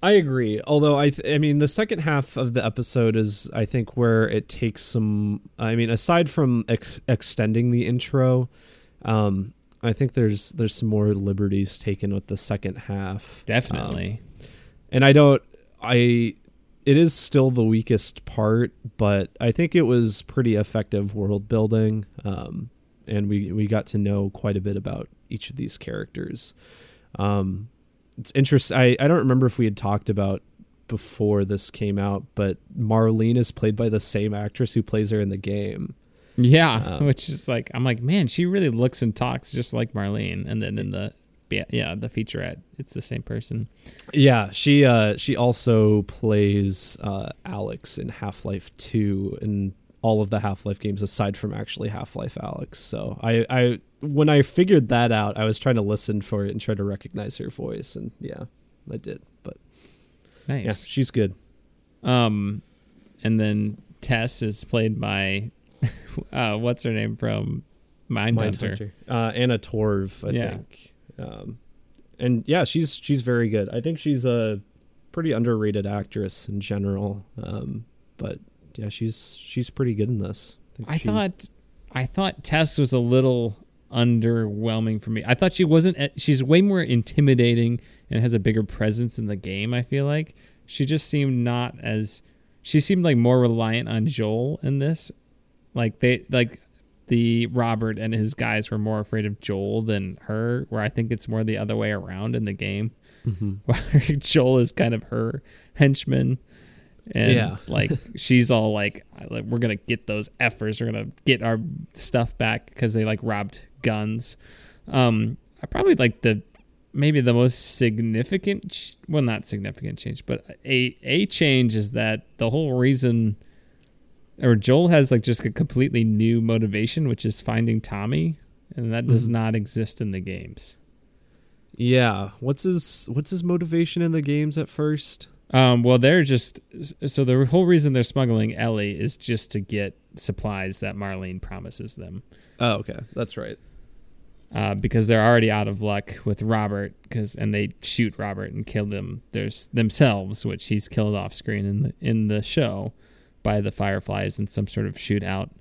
I agree. Although I mean, the second half of the episode is, I think, where it takes some, I mean, aside from extending the intro, I think there's some more liberties taken with the second half. Definitely. And it is still the weakest part, but I think it was pretty effective world building. And we got to know quite a bit about each of these characters. It's interesting. I don't remember if we had talked about before this came out, but Marlene is played by the same actress who plays her in the game. Yeah, which is like, I'm like, man, she really looks and talks just like Marlene. And then in the featurette, it's the same person. Yeah, she also plays Alex in Half-Life 2 and all of the Half-Life games aside from actually Half-Life Alyx. So I when I figured that out, I was trying to listen for it and try to recognize her voice, and yeah, I did. But nice. Yeah, she's good. And then Tess is played by what's her name from Mindhunter. Anna Torv, I think. And yeah, she's very good. I think she's a pretty underrated actress in general. But yeah, she's pretty good in this. I thought Tess was a little underwhelming for me. I thought she wasn't. She's way more intimidating and has a bigger presence in the game. I feel like she just seemed not as. She seemed like more reliant on Joel in this. The Robert and his guys were more afraid of Joel than her, where I think it's more the other way around in the game, where Joel is kind of her henchman. And she's all like, we're going to get those effers. We're going to get our stuff back because they robbed guns. Probably the most significant, not significant change, but a change is that the whole reason Joel has just a completely new motivation, which is finding Tommy, and that does not exist in the games. Yeah, what's his motivation in the games at first? Well, the whole reason they're smuggling Ellie is just to get supplies that Marlene promises them. Oh, okay, that's right. Because they're already out of luck with Robert, and they shoot Robert and kill them. There's themselves, which he's killed off screen in the show, by the Fireflies in some sort of shootout.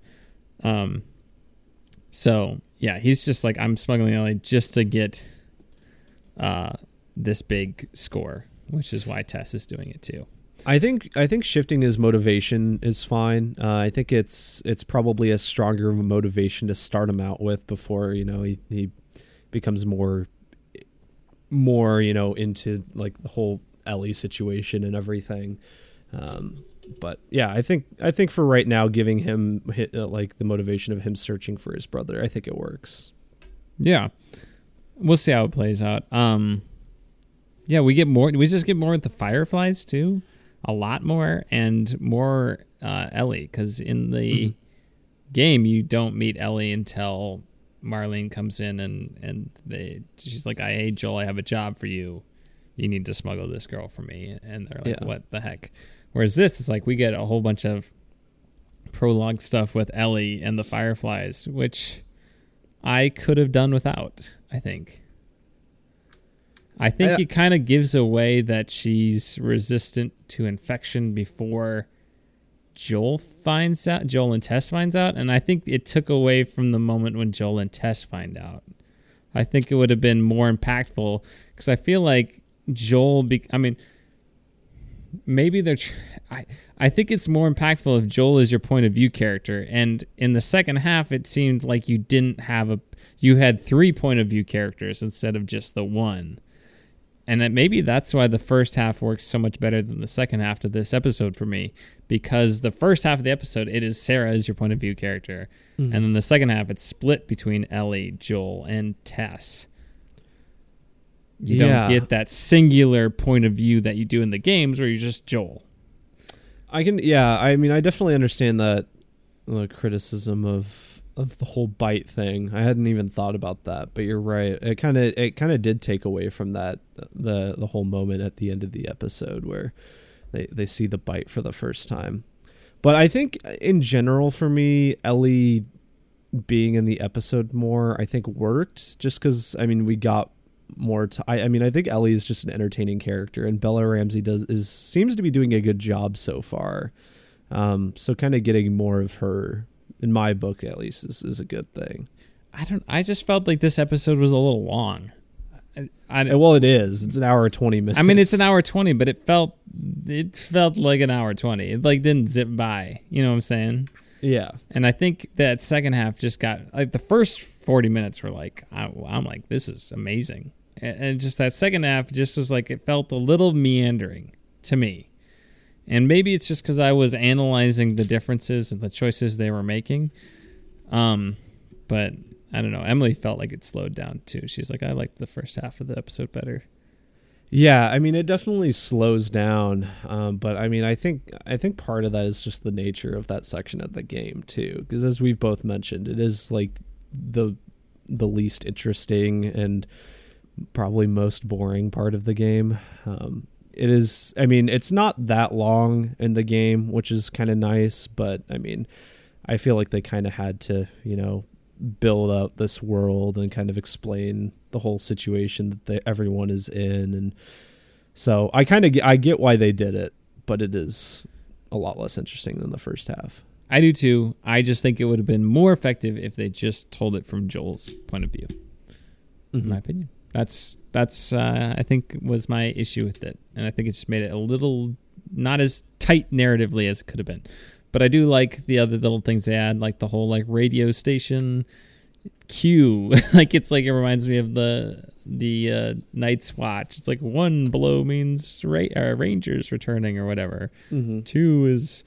So yeah, he's just like, I'm smuggling Ellie just to get this big score, which is why Tess is doing it too. I think shifting his motivation is fine. I think it's probably a stronger motivation to start him out with before he becomes more into the whole Ellie situation and everything. But yeah, I think for right now, giving him the motivation of him searching for his brother, I think it works. Yeah, we'll see how it plays out. Yeah, we just get more with the Fireflies too, a lot more, and more Ellie, because in the game you don't meet Ellie until Marlene comes in and she's like, hey Joel, I have a job for you. You need to smuggle this girl for me, and they're like, what the heck. Whereas this is we get a whole bunch of prologue stuff with Ellie and the Fireflies, which I could have done without, I think. I think it kind of gives away that she's resistant to infection before Joel and Tess finds out, and I think it took away from the moment when Joel and Tess find out. I think it would have been more impactful, because I feel like maybe they're. I think it's more impactful if Joel is your point of view character, and in the second half, it seemed like you didn't have you had three point of view characters instead of just the one, and that maybe that's why the first half works so much better than the second half of this episode for me, because the first half of the episode it is Sarah as your point of view character, and then the second half it's split between Ellie, Joel, and Tess. You don't get that singular point of view that you do in the games where you're just Joel. I definitely understand that criticism of the whole bite thing. I hadn't even thought about that, but you're right. It kind of did take away from that the whole moment at the end of the episode where they see the bite for the first time. But I think in general for me, Ellie being in the episode more, I think worked, just because we got more to, I think Ellie is just an entertaining character, and Bella Ramsey seems to be doing a good job so far. So kind of getting more of her, in my book at least, is a good thing. I just felt like this episode was a little long. Well, it is. It's an hour 20 minutes. I mean, it's an hour 20, but it felt like an hour 20. It like didn't zip by. You know what I'm saying? Yeah. And I think that second half just got like the first 40 minutes were like I'm like, this is amazing, and just that second half just was like, it felt a little meandering to me. And maybe it's just because I was analyzing the differences and the choices they were making. But I don't know. Emily felt like it slowed down too. She's like, I liked the first half of the episode better. Yeah, I mean, it definitely slows down. But I mean, I think part of that is just the nature of that section of the game too. Because as we've both mentioned, it is like the least interesting and probably most boring part of the game. It is, I mean, it's not that long in the game, which is kind of nice, but I mean, I feel like they kind of had to, build out this world and kind of explain the whole situation that everyone is in. And so I get why they did it, but it is a lot less interesting than the first half. I do too. I just think it would have been more effective if they just told it from Joel's point of view, in my opinion. That's I think was my issue with it. And I think it just made it a little not as tight narratively as it could have been. But I do like the other little things they add, like the whole like radio station cue. Like it's like it reminds me of the Night's Watch. It's like one below means Rangers returning or whatever. Mm-hmm. 2 is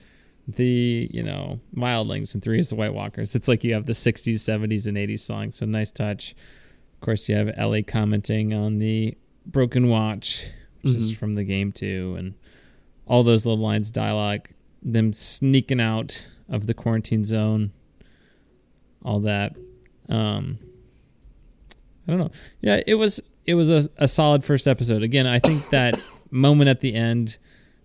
the Wildlings, and 3 is the White Walkers. It's like you have the 60s, 70s, and 80s songs. So nice touch. Of course, you have Ellie commenting on the broken watch, which is from the game too, and all those little lines, dialogue, them sneaking out of the quarantine zone, all that. I don't know. Yeah, it was a solid first episode. Again, I think that moment at the end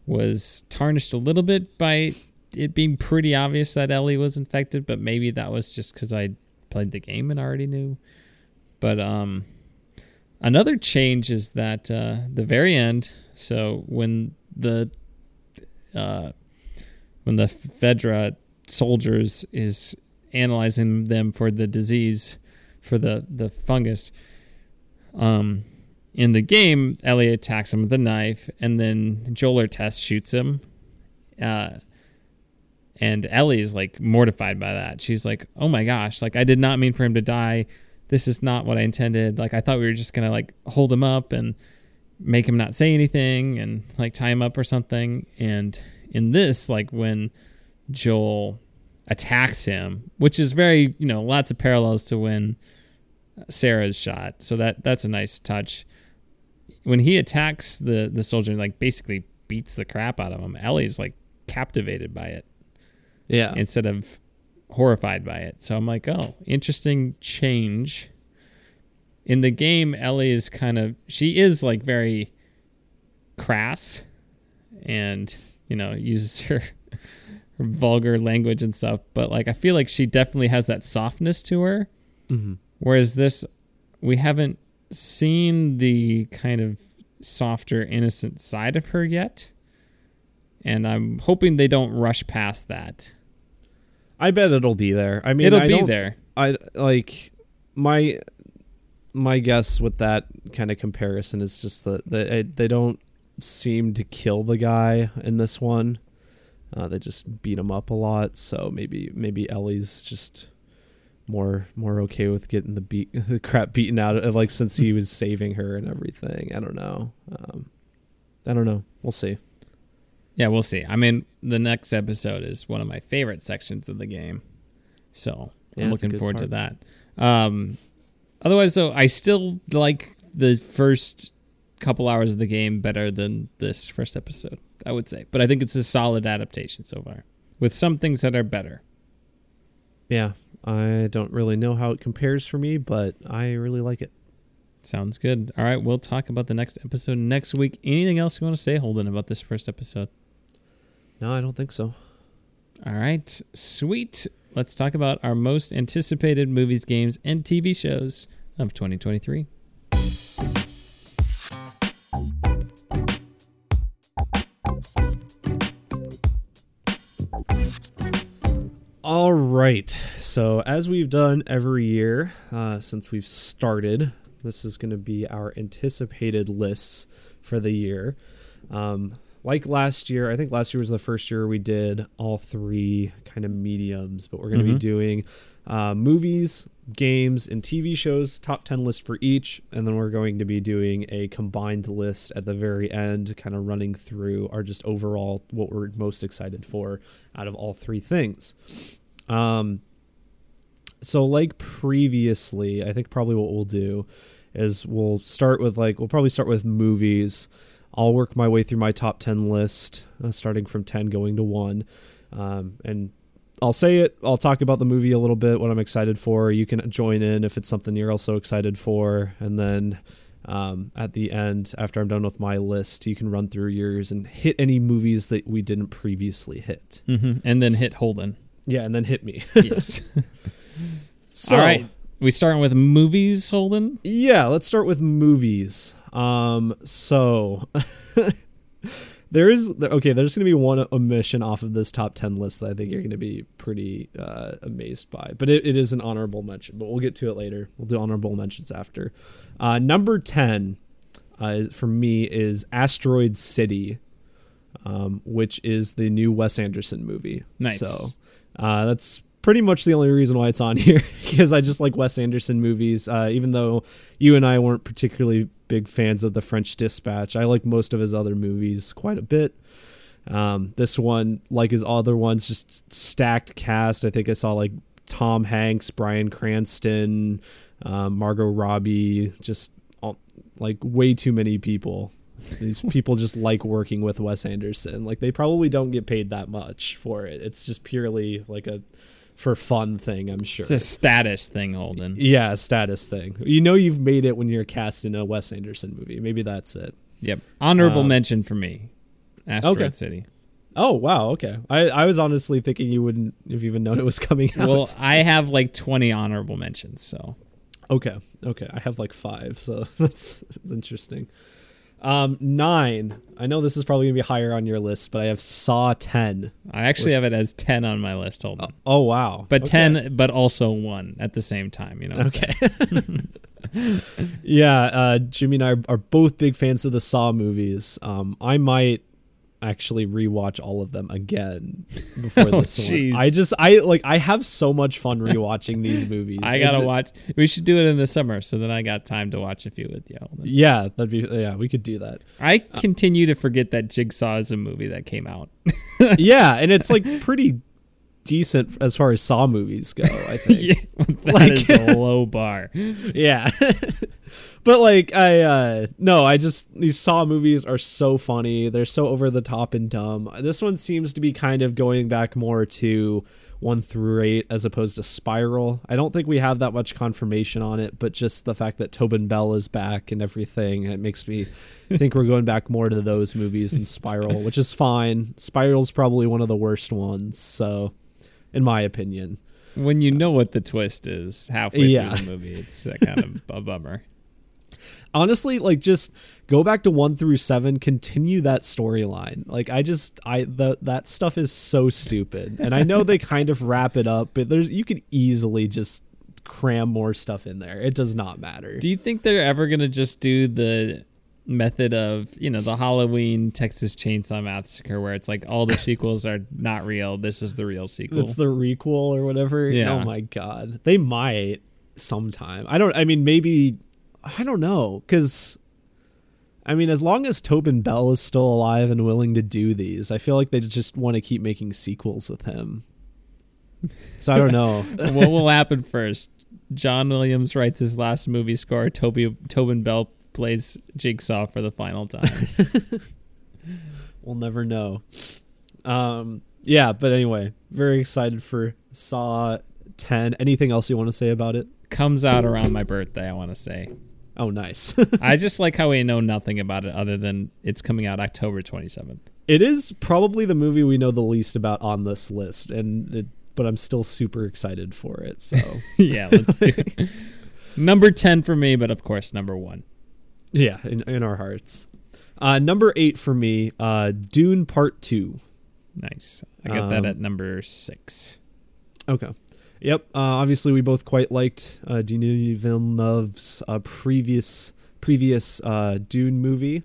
was tarnished a little bit by it being pretty obvious that Ellie was infected, but maybe that was just because I played the game and already knew. But another change is that the very end, so when the Fedra soldiers is analyzing them for the disease, for the fungus, in the game, Ellie attacks him with a knife, and then Joel or Tess shoots him. And Ellie's like mortified by that. She's like, oh my gosh, like I did not mean for him to die. This is not what I intended. Like, I thought we were just going to like hold him up and make him not say anything and like tie him up or something. And in this, like when Joel attacks him, which is very, lots of parallels to when Sarah's shot. So that's a nice touch. When he attacks the soldier, like basically beats the crap out of him, Ellie's like captivated by it. Yeah. Instead of horrified by it. So I'm like, oh, interesting change. In the game, Ellie is she is like very crass and, uses her vulgar language and stuff. But like, I feel like she definitely has that softness to her. Mm-hmm. Whereas this, we haven't seen the kind of softer, innocent side of her yet. And I'm hoping they don't rush past that. I bet it'll be there. I mean, my guess with that kind of comparison is just that they don't seem to kill the guy in this one. They just beat him up a lot. So maybe Ellie's just more okay with getting the crap beaten out of, like, since he was saving her and everything. I don't know. We'll see. Yeah, we'll see. I mean, the next episode is one of my favorite sections of the game, so I'm looking forward to that. Otherwise, though, I still like the first couple hours of the game better than this first episode, I would say. But I think it's a solid adaptation so far, with some things that are better. Yeah, I don't really know how it compares for me, but I really like it. Sounds good. All right, we'll talk about the next episode next week. Anything else you want to say, Holden, about this first episode? No, I don't think so. All right, sweet. Let's talk about our most anticipated movies, games, and TV shows of 2023. All right. right, so as we've done every year since we've started, this is going to be our anticipated lists for the year. Like last year, I think last year was the first year we did all three kind of mediums, but we're going to be doing movies, games, and TV shows, top 10 list for each, and then we're going to be doing a combined list at the very end, kind of running through our just overall what we're most excited for out of all three things. So like previously, I think probably what we'll do is we'll probably start with movies. I'll work my way through my top 10 list, starting from 10 going to 1. And I'll say it. I'll talk about the movie a little bit, what I'm excited for. You can join in if it's something you're also excited for. And then at the end, after I'm done with my list, you can run through yours and hit any movies that we didn't previously hit. Mm-hmm. And then hit Holden. Yeah, and then hit me. Yes. So, all right. We starting with movies, Holden? Yeah, let's start with movies. So there's going to be one omission off of this top 10 list that I think you're going to be pretty amazed by, but it is an honorable mention, but we'll get to it later. We'll do honorable mentions after. Number 10 for me is Asteroid City, which is the new Wes Anderson movie. Nice. So that's pretty much the only reason why it's on here because I just like Wes Anderson movies. Even though you and I weren't particularly big fans of The French Dispatch, I like most of his other movies quite a bit. This one, like his other ones, just stacked cast. I think I saw like Tom Hanks, Bryan Cranston, Margot Robbie, just all, like way too many people. These people just like working with Wes Anderson. Like they probably don't get paid that much for it. It's just purely like for fun thing, I'm sure. It's a status thing, Holden. Yeah, a status thing. You know you've made it when you're cast in a Wes Anderson movie. Maybe that's it. Yep. Honorable mention for me. Asteroid City. Oh, wow. Okay. I was honestly thinking you wouldn't have even known it was coming out. Well, I have like 20 honorable mentions, so. Okay. I have like 5, so that's interesting. 9. I know this is probably going to be higher on your list, but I have Saw 10. I actually have it as 10 on my list. Hold on. Oh, wow. But okay. 10, but also 1 at the same time. You know what I'm saying? Yeah. Jimmy and I are both big fans of the Saw movies. I might actually rewatch all of them again before this one. I have so much fun rewatching these movies. I gotta watch. We should do it in the summer, so then I got time to watch a few with you. Yeah, we could do that. I continue to forget that Jigsaw is a movie that came out. Yeah, and it's like pretty decent as far as Saw movies go. I think is a low bar. Yeah. But like these Saw movies are so funny. They're so over the top and dumb. This one seems to be kind of going back more to 1 through 8 as opposed to Spiral. I don't think we have that much confirmation on it, but just the fact that Tobin Bell is back and everything, it makes me think we're going back more to those movies than Spiral, which is fine. Spiral's probably one of the worst ones, so in my opinion. When you know what the twist is halfway through the movie, it's kind of a bummer. Honestly, like just go back to 1 through 7, continue that storyline. Like that stuff is so stupid. And I know they kind of wrap it up, but you could easily just cram more stuff in there. It does not matter. Do you think they're ever going to just do the method of, you know, the Halloween Texas Chainsaw Massacre where it's like all the sequels are not real. This is the real sequel. It's the requel or whatever. Yeah. Oh my God. They might sometime. I don't know, because, I mean, as long as Tobin Bell is still alive and willing to do these, I feel like they just want to keep making sequels with him. So I don't know. What will happen first? John Williams writes his last movie score, Tobin Bell plays Jigsaw for the final time. We'll never know. Yeah, but anyway, very excited for Saw 10. Anything else you want to say about it? Comes out around my birthday, I want to say. Oh, nice. I just like how we know nothing about it other than it's coming out October 27th. It is probably the movie we know the least about on this list, but I'm still super excited for it. So yeah, let's do it. Number 10 for me, but of course, number 1. Yeah, in our hearts. Number 8 for me, Dune Part 2. Nice. I got that at number 6. Okay. Yep. Obviously, we both quite liked Denis Villeneuve's previous Dune movie.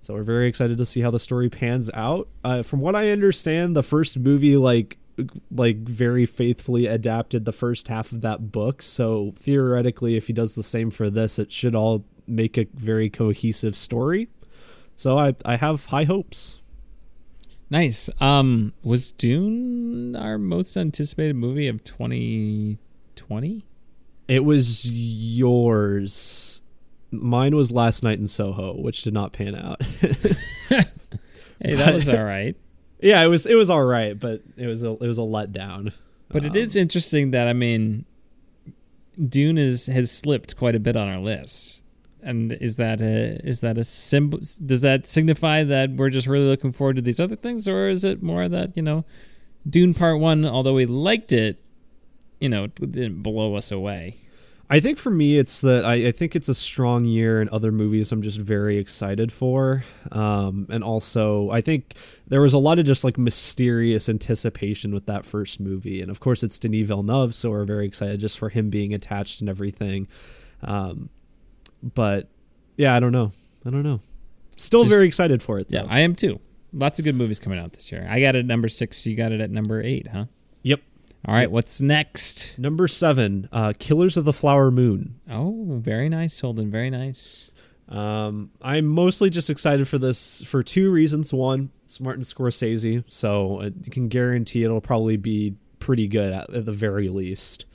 So we're very excited to see how the story pans out. From what I understand, the first movie like very faithfully adapted the first half of that book. So theoretically, if he does the same for this, it should all make a very cohesive story. So I have high hopes. Nice. Was Dune our most anticipated movie of 2020? It was yours. Mine was Last Night in Soho, which did not pan out. Hey, that was all right. Yeah, it was all right, but it was a letdown. But it is interesting that, I mean, Dune has slipped quite a bit on our list. And is that a symbol? Does that signify that we're just really looking forward to these other things, or is it more that, you know, Dune Part 1, although we liked it, you know, it didn't blow us away? I think for me, it's that I think it's a strong year in other movies I'm just very excited for. And also, I think there was a lot of just like mysterious anticipation with that first movie. And of course, it's Denis Villeneuve, so we're very excited just for him being attached and everything. But yeah, I don't know. Still very excited for it, though. Yeah, I am too. Lots of good movies coming out this year. I got it at number 6. You got it at number 8, huh? Yep. All right, what's next? Number 7, Killers of the Flower Moon. Oh, very nice, Holden, very nice. I'm mostly just excited for this for two reasons. One, it's Martin Scorsese, so you can guarantee it'll probably be pretty good at the very least.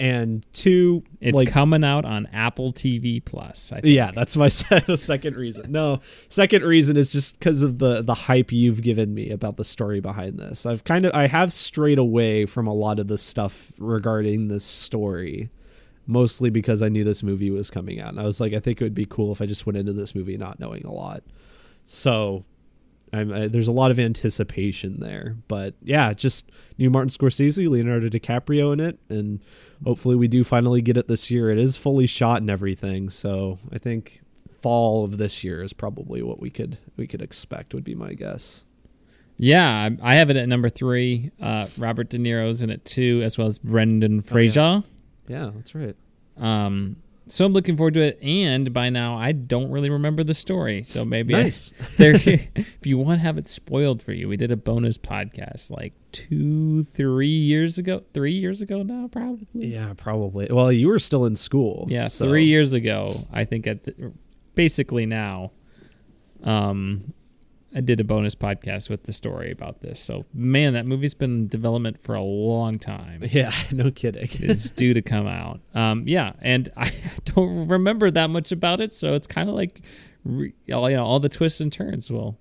And two, it's like, coming out on Apple TV Plus. I think. Yeah, that's my second reason. No, second reason is just because of the hype you've given me about the story behind this. I have strayed away from a lot of the stuff regarding this story, mostly because I knew this movie was coming out, and I was like, I think it would be cool if I just went into this movie not knowing a lot. So. There's a lot of anticipation there, but yeah, just new Martin Scorsese, Leonardo DiCaprio in it, and hopefully we do finally get it this year. It is fully shot and everything, so I think fall of this year is probably what we could expect, would be my guess. Yeah, I have it at number 3. Robert De Niro's in it too, as well as Brendan Fraser. Oh, yeah, that's right. So I'm looking forward to it, and by now I don't really remember the story, so maybe nice. If you want to have it spoiled for you, we did a bonus podcast like 3 years ago now, probably. Yeah, probably. Well, you were still in school. Yeah, so. 3 years ago, I think basically now, I did a bonus podcast with the story about this. So, man, that movie's been in development for a long time. Yeah, no kidding. It's due to come out. Yeah, and I don't remember that much about it, so it's kind of like all the twists and turns will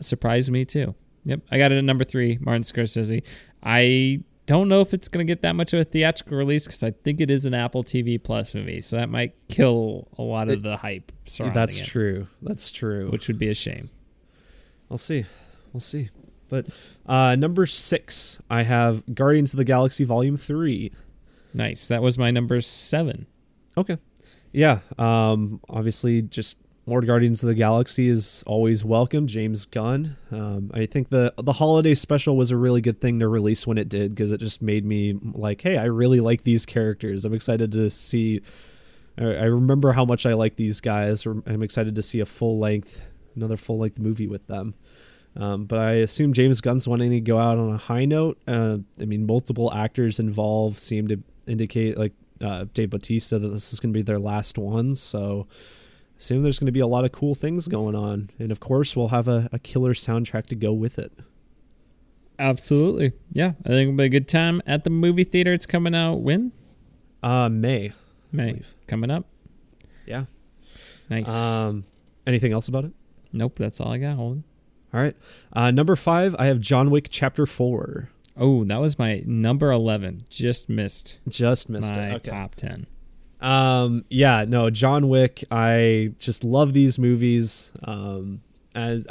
surprise me too. Yep, I got it at number 3, Martin Scorsese. I don't know if it's going to get that much of a theatrical release because I think it is an Apple TV Plus movie, so that might kill a lot of the hype surrounding it. That's true. Which would be a shame. We'll see. But number 6, I have Guardians of the Galaxy Volume 3. Nice. That was my number 7. Okay. Yeah. Obviously, just more Guardians of the Galaxy is always welcome. James Gunn. I think the holiday special was a really good thing to release when it did, because it just made me like, hey, I really like these characters. I'm excited to see. I remember how much I like these guys. I'm excited to see another full-length movie with them. But I assume James Gunn's wanting to go out on a high note. I mean, multiple actors involved seem to indicate, like Dave Bautista, that this is going to be their last one. So I assume there's going to be a lot of cool things going on. And, of course, we'll have a killer soundtrack to go with it. Absolutely. Yeah, I think it'll be a good time at the movie theater. It's coming out when? May. Coming up. Yeah. Nice. Anything else about it? Nope, that's all I got. Hold on. All right. Number 5, I have John Wick Chapter 4. Oh, that was my number 11. Just missed my top 10. Yeah, no, John Wick. I just love these movies. I think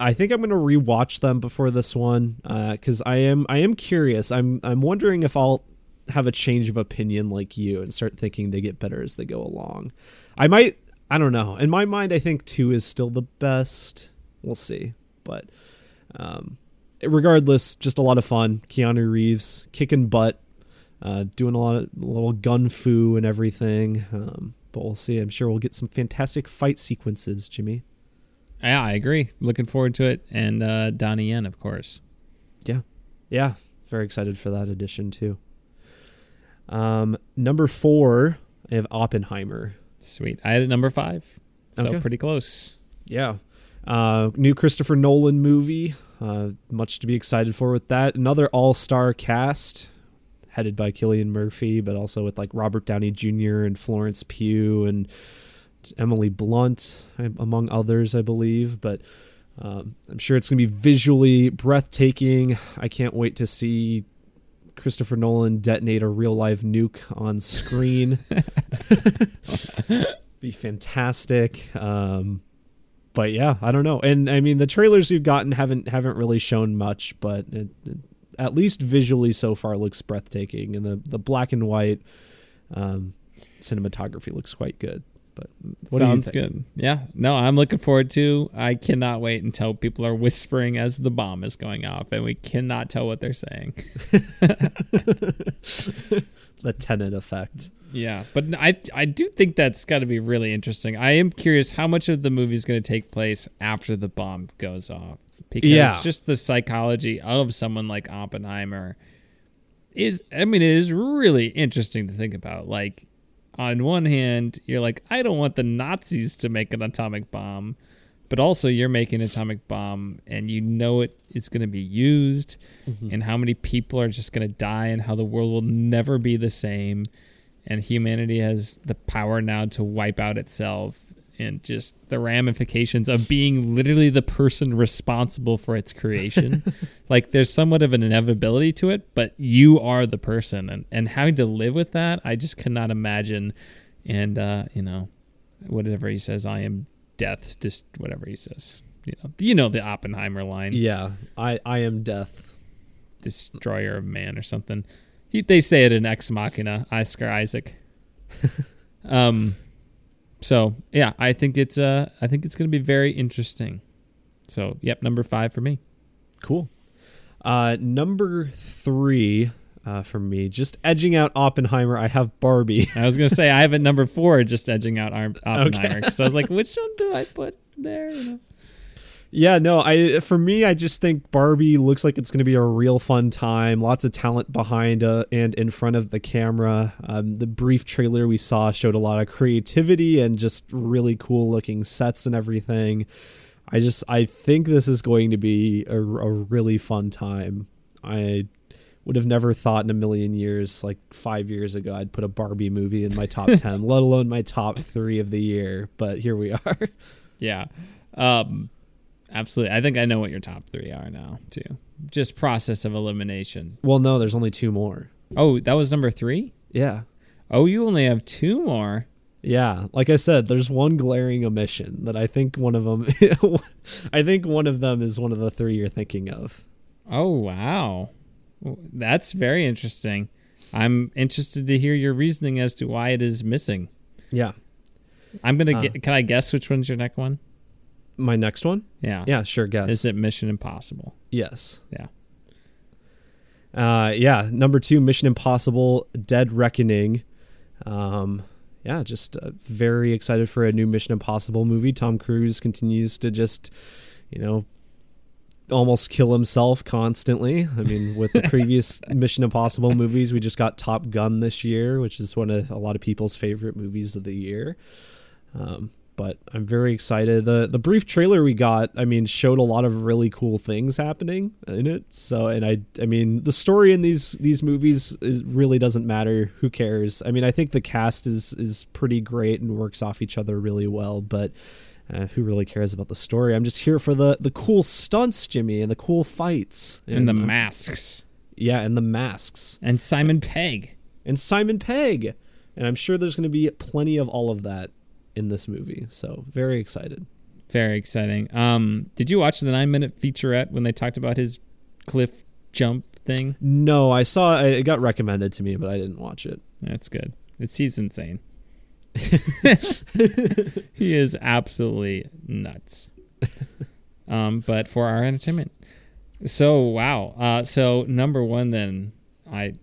I'm going to rewatch them before this one because I am curious. I'm wondering if I'll have a change of opinion like you and start thinking they get better as they go along. I might. I don't know. In my mind, I think 2 is still the best. We'll see. But regardless, just a lot of fun. Keanu Reeves kicking butt, doing a lot of little gun foo and everything. But we'll see. I'm sure we'll get some fantastic fight sequences, Jimmy. Yeah, I agree. Looking forward to it. And Donnie Yen, of course. Yeah. Yeah. Very excited for that edition, too. Number 4, I have Oppenheimer. Sweet. I had it number 5. So okay. Pretty close. Yeah. New Christopher Nolan movie. Much to be excited for with that. Another all-star cast headed by Cillian Murphy, but also with like Robert Downey Jr. and Florence Pugh and Emily Blunt, among others, I believe. But I'm sure it's going to be visually breathtaking. I can't wait to see Christopher Nolan detonate a real-life nuke on screen. Be fantastic. But yeah, I don't know. And I mean, the trailers we've gotten haven't really shown much, but it at least visually so far looks breathtaking, and the black and white cinematography looks quite good. But what sounds good. Yeah, no, I'm looking forward to. I cannot wait until people are whispering as the bomb is going off, and we cannot tell what they're saying. The Tenet effect. Yeah, but I do think that's got to be really interesting. I am curious how much of the movie is going to take place after the bomb goes off, because just the psychology of someone like Oppenheimer is, I mean, it is really interesting to think about. Like, on one hand, you're like, I don't want the Nazis to make an atomic bomb, but also you're making an atomic bomb and you know it is going to be used, and how many people are just going to die and how the world will never be the same. And humanity has the power now to wipe out itself, and just the ramifications of being literally the person responsible for its creation. Like, there's somewhat of an inevitability to it, but you are the person, and having to live with that, I just cannot imagine. And, you know, whatever he says, I am death, just whatever he says, you know, the Oppenheimer line. Yeah. I am death. Destroyer of man or something. They say it in Ex Machina, Oscar Isaac. So yeah, I think it's going to be very interesting. So yep, number 5 for me. Cool. Number 3 for me, just edging out Oppenheimer, I have Barbie. I was going to say I have it number 4, just edging out Oppenheimer. Okay. So I was like, which one do I put there? Yeah, no, I just think Barbie looks like it's going to be a real fun time. Lots of talent behind and in front of the camera. The brief trailer we saw showed a lot of creativity and just really cool looking sets and everything. I think this is going to be a really fun time. I would have never thought in a million years, like 5 years ago, I'd put a Barbie movie in my top 10, let alone my top 3 of the year. But here we are. Yeah. Absolutely. I think I know what your top 3 are now, too. Just process of elimination. Well, no, there's only 2 more. Oh, that was number 3? Yeah. Oh, you only have 2 more? Yeah. Like I said, there's one glaring omission that I think one of them is one of the 3 you're thinking of. Oh, wow. That's very interesting. I'm interested to hear your reasoning as to why it is missing. Yeah. I'm going to can I guess which one's your next one? My next one? Yeah. Yeah, sure, guess. Is it Mission Impossible? Yes. Yeah. Yeah, number 2, Mission Impossible, Dead Reckoning. Yeah, just very excited for a new Mission Impossible movie. Tom Cruise continues to just, almost kill himself constantly. I mean, with the previous Mission Impossible movies, we just got Top Gun this year, which is one of a lot of people's favorite movies of the year. But I'm very excited. The brief trailer we got, I mean, showed a lot of really cool things happening in it. So, and I mean, the story in these movies really doesn't matter. Who cares? I mean, I think the cast is pretty great and works off each other really well. But who really cares about the story? I'm just here for the cool stunts, Jimmy, and the cool fights. And the masks. Yeah, and the masks. And Simon Pegg. And I'm sure there's going to be plenty of all of that in this movie. So very excited. Very exciting. Did you watch the 9-minute featurette when they talked about his cliff jump thing? No, it got recommended to me, but I didn't watch it. That's good. He's insane. He is absolutely nuts. But for our entertainment, So, wow. So number one, then I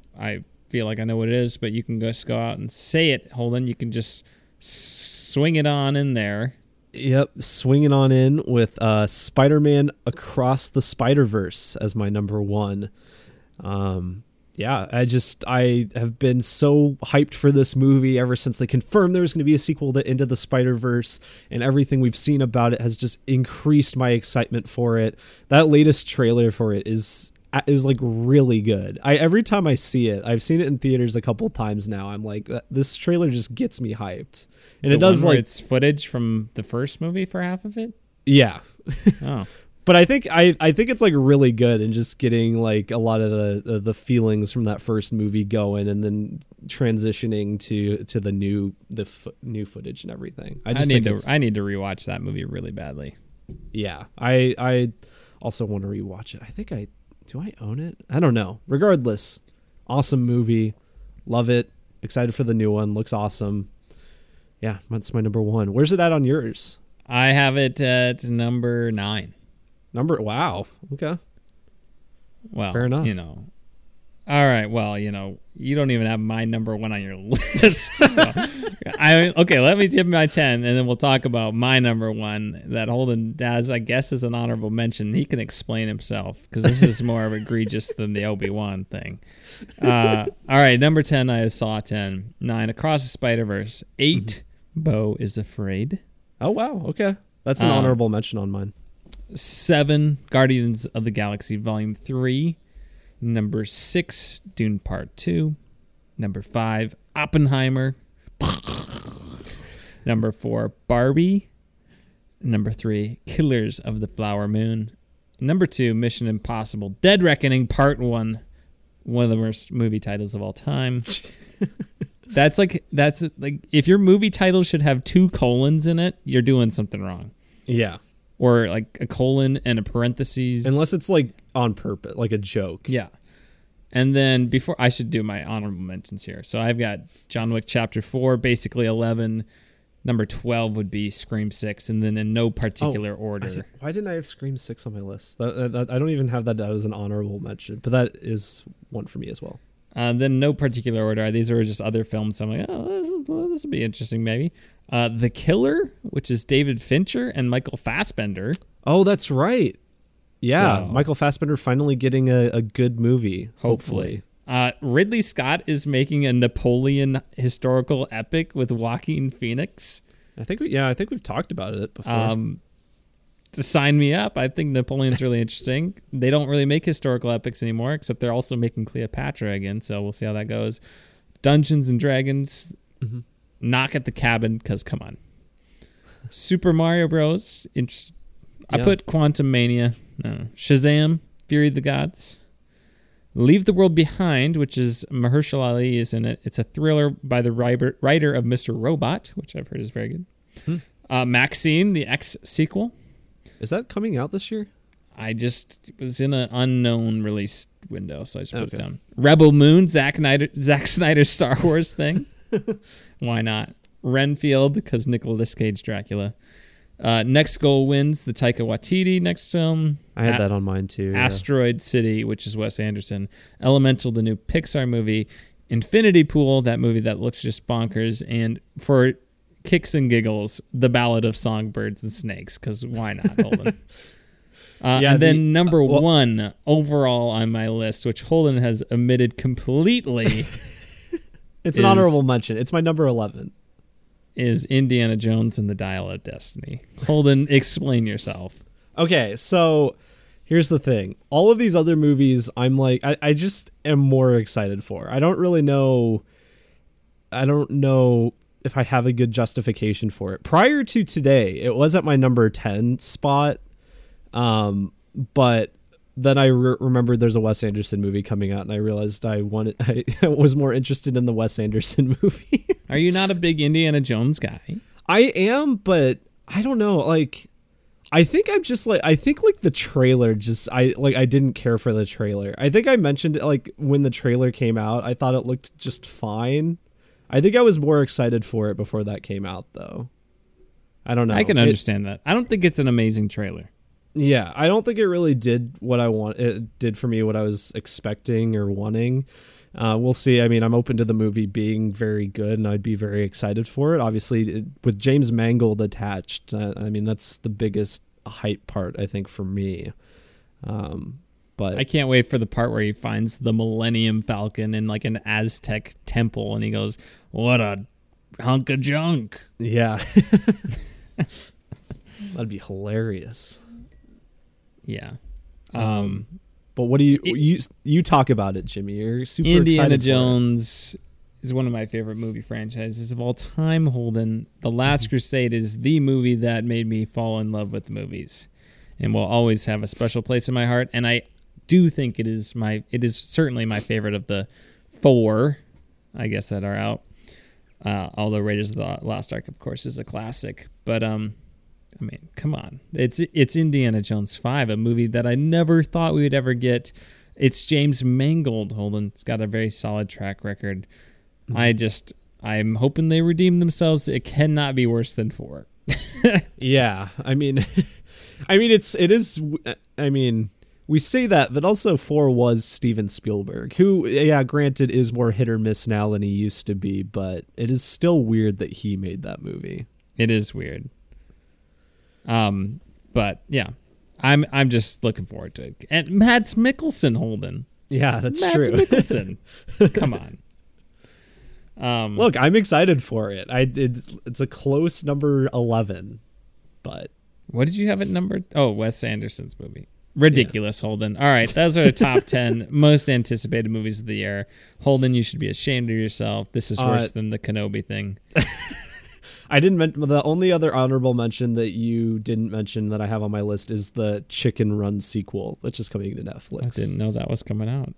feel like I know what it is, but you can just go out and say it, Holden. You can just swing it on in there. Yep, swing it on in with Spider-Man Across the Spider-Verse as my number one. Yeah, I have been so hyped for this movie ever since they confirmed there was going to be a sequel to Into the Spider-Verse, and everything we've seen about it has just increased my excitement for it. That latest trailer for it is like really good. Every time I see it, I've seen it in theaters a couple times now. I'm like, this trailer just gets me hyped, and it does. Like, it's footage from the first movie for half of it. Yeah. Oh. But I think it's like really good, and just getting like a lot of the feelings from that first movie going, and then transitioning to the new footage and everything. I need to rewatch that movie really badly. Yeah, I also want to rewatch it. I think I own it. I don't know. Regardless, awesome movie, love it. Excited for the new one. Looks awesome. Yeah, that's my number one. Where's it at on yours? I have it at number 9. Wow. Okay. Well, fair enough. You know. All right. Well, you know, you don't even have my number 1 on your list. So. Okay. Let me give my 10, and then we'll talk about my number 1 that Holden does. I guess is an honorable mention. He can explain himself because this is more egregious than the Obi-Wan thing. All right. Number 10, I have Saw 10, 9, Across the Spider-Verse, 8, mm-hmm. Beau is Afraid. Oh wow. Okay. That's an honorable mention on mine. 7, Guardians of the Galaxy Volume 3. Number 6, Dune Part 2. Number 5, Oppenheimer. Number 4, Barbie. Number 3, Killers of the Flower Moon. Number 2, Mission Impossible Dead Reckoning Part 1. One of the worst movie titles of all time. That's like if your movie title should have 2 colons in it, you're doing something wrong. Yeah. Or like a colon and a parentheses. Unless it's like on purpose, like a joke. Yeah. And then before, I should do my honorable mentions here. So I've got John Wick Chapter 4, basically 11. Number 12 would be Scream 6, and then in no particular order. Why didn't I have Scream 6 on my list? I don't even have that as an honorable mention, but that is one for me as well. Then no particular order. These are just other films. So I'm like, this would be interesting maybe. The Killer, which is David Fincher and Michael Fassbender. Oh, that's right. Yeah, so, Michael Fassbender finally getting a good movie, hopefully. Ridley Scott is making a Napoleon historical epic with Joaquin Phoenix. I think we've talked about it before. To sign me up. I think Napoleon's really interesting. They don't really make historical epics anymore, except they're also making Cleopatra again, so we'll see how that goes. Dungeons and Dragons, mm-hmm. Knock at the Cabin, because come on. Super Mario Bros. I put Quantum Mania. No. Shazam, Fury of the Gods. Leave the World Behind, which is Mahershala Ali is in it. It's a thriller by the writer of Mr. Robot, which I've heard is very good. Hmm. Maxine, the X sequel. Is that coming out this year? It was in an unknown release window, so I just put it down. Rebel Moon, Zack Snyder's Star Wars thing. Why not? Renfield, because Nicolas Cage Dracula. Next Goal Wins, the Taika Waititi next film. I had that on mine too. Yeah. Asteroid City, which is Wes Anderson. Elemental, the new Pixar movie. Infinity Pool, that movie that looks just bonkers. And for kicks and giggles, The Ballad of Songbirds and Snakes, because why not, Holden? And then number 1 overall on my list, which Holden has omitted completely. It's an honorable mention. It's my number 11. Is Indiana Jones and the Dial of Destiny. Holden, explain yourself. Okay, so here's the thing. All of these other movies I'm like, I just am more excited for. I don't know if I have a good justification for it. Prior to today, it was at my number 10 spot. But then I remembered there's a Wes Anderson movie coming out, and I realized I was more interested in the Wes Anderson movie. Are you not a big Indiana Jones guy? I am, but I don't know. Like, I think the trailer I didn't care for the trailer. I think I mentioned it, like when the trailer came out, I thought it looked just fine. I think I was more excited for it before that came out, though. I don't know. I can understand that. I don't think it's an amazing trailer. Yeah, I don't think it really did what I want. It did for me what I was expecting or wanting. We'll see. I mean, I'm open to the movie being very good, and I'd be very excited for it. Obviously, with James Mangold attached, I mean, that's the biggest hype part, I think, for me. But I can't wait for the part where he finds the Millennium Falcon in like an Aztec temple, and he goes, "What a hunk of junk!" Yeah, that'd be hilarious. Yeah. But what do you talk about it, Jimmy? You're super excited. Indiana Jones is one of my favorite movie franchises of all time, Holden. The Last Crusade is the movie that made me fall in love with movies and will always have a special place in my heart. And I do think it is certainly my favorite of the four, I guess, that are out. Although Raiders of the Lost Ark, of course, is a classic. But, I mean, come on. It's Indiana Jones 5, a movie that I never thought we would ever get. It's James Mangold, Holden. It's got a very solid track record. Mm-hmm. I'm hoping they redeem themselves. It cannot be worse than 4. Yeah. I mean, we say that, but also 4 was Steven Spielberg, who, yeah, granted, is more hit or miss now than he used to be, but it is still weird that he made that movie. It is weird. But yeah, I'm just looking forward to it. And Mads Mikkelsen, Holden. Yeah, that's true. Mads Mikkelsen, come on. Look, I'm excited for it. It's a close number 11, but what did you have at number? Oh, Wes Anderson's movie. Ridiculous, yeah. Holden. All right, those are the top 10 most anticipated movies of the year. Holden, you should be ashamed of yourself. This is worse than the Kenobi thing. I didn't mention the only other honorable mention that you didn't mention that I have on my list is the Chicken Run sequel, which is coming to Netflix. I didn't know that was coming out.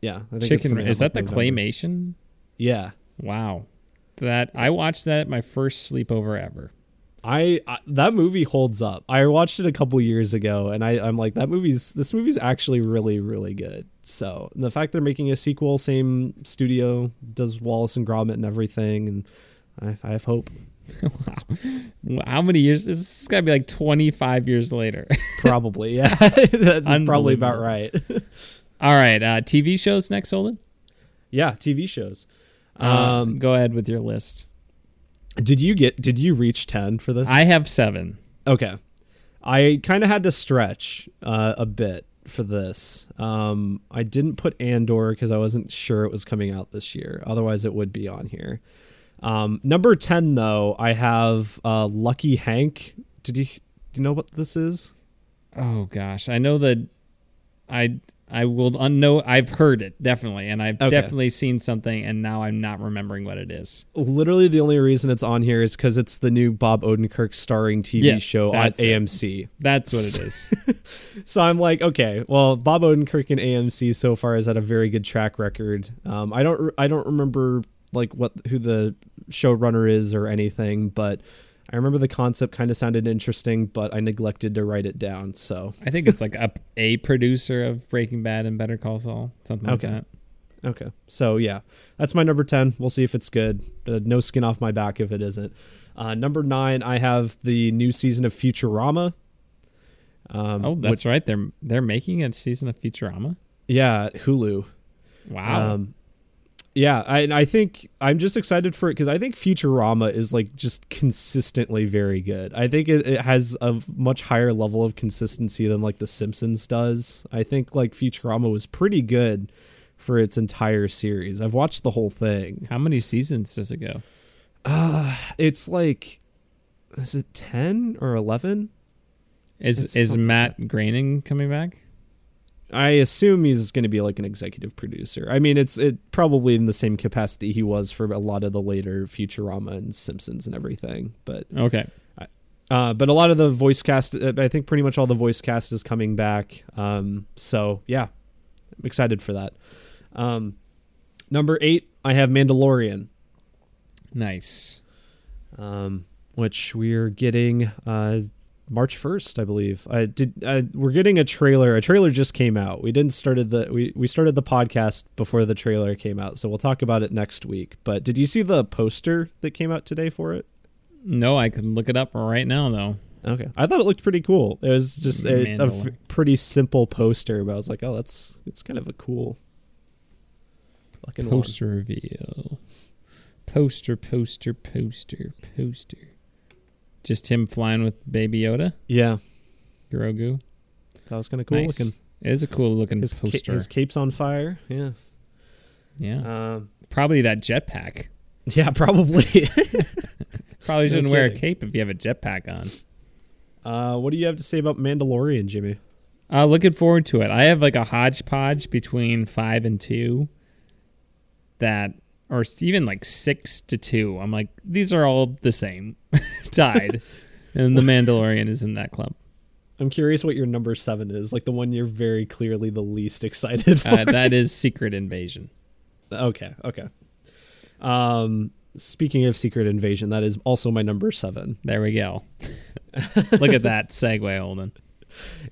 Yeah, I think Chicken Run, is that the claymation? Yeah. Wow, I watched that at my first sleepover ever. I that movie holds up. I watched it a couple years ago, and I'm like, this movie's actually really, really good. So the fact they're making a sequel, same studio does Wallace and Gromit and everything, and I have hope. Wow. How many years? This is got to be like 25 years later. Probably, yeah. That's probably about right. All right. TV shows next, Holden? Yeah, TV shows. Go ahead with your list. Did you reach 10 for this? I have 7. Okay. I kind of had to stretch a bit for this. I didn't put Andor because I wasn't sure it was coming out this year. Otherwise, it would be on here. Number 10, though, I have Lucky Hank. Do you know what this is? Oh gosh, I know that I will know. I've heard it definitely, and I've definitely seen something, and now I'm not remembering what it is. Literally, the only reason it's on here is because it's the new Bob Odenkirk starring TV show on AMC. That's what it is. So I'm like, okay, well, Bob Odenkirk in AMC so far has had a very good track record. I don't remember like who the showrunner is or anything, but I remember the concept kind of sounded interesting, but I neglected to write it down. So I think it's like a producer of Breaking Bad and Better Call Saul, something like that. Okay. So yeah, that's my number 10. We'll see if it's good. No skin off my back if it isn't. Number 9, I have the new season of Futurama. That's right. They're making a season of Futurama. Yeah. Hulu. Wow. Yeah, I think I'm just excited for it because I think Futurama is like just consistently very good. I think it has a much higher level of consistency than like The Simpsons does. I think like Futurama was pretty good for its entire series. I've watched the whole thing. How many seasons does it go? It's like, is it 10 or 11? Is Matt Groening coming back? I assume he's going to be like an executive producer. I mean, it's probably in the same capacity he was for a lot of the later Futurama and Simpsons and everything. But okay, but a lot of the voice cast, I think pretty much all the voice cast is coming back. So yeah, I'm excited for that. Number 8, I have Mandalorian. Nice. Which we're getting March 1st, I believe. We're getting a trailer. A trailer just came out. We started the podcast before the trailer came out, so we'll talk about it next week. But did you see the poster that came out today for it? No, I can look it up right now though. Okay. I thought it looked pretty cool. It was just a pretty simple poster, but I was like, oh, it's kind of a cool fucking poster one. Reveal. Poster. Just him flying with Baby Yoda? Yeah. Grogu? That was kind of cool looking. It is a cool looking poster. His cape's on fire. Yeah. Yeah. Probably that jetpack. Yeah, probably. Probably shouldn't wear a cape if you have a jetpack on. What do you have to say about Mandalorian, Jimmy? Looking forward to it. I have like a hodgepodge between 5 and 2 that, or even like 6 to 2. I'm like, these are all the same, tied, and the Mandalorian is in that club. I'm curious what your number 7 is, like the one you're very clearly the least excited for. That is Secret Invasion. Okay. Speaking of Secret Invasion, that is also my number 7. There we go. Look at that segue, Holden.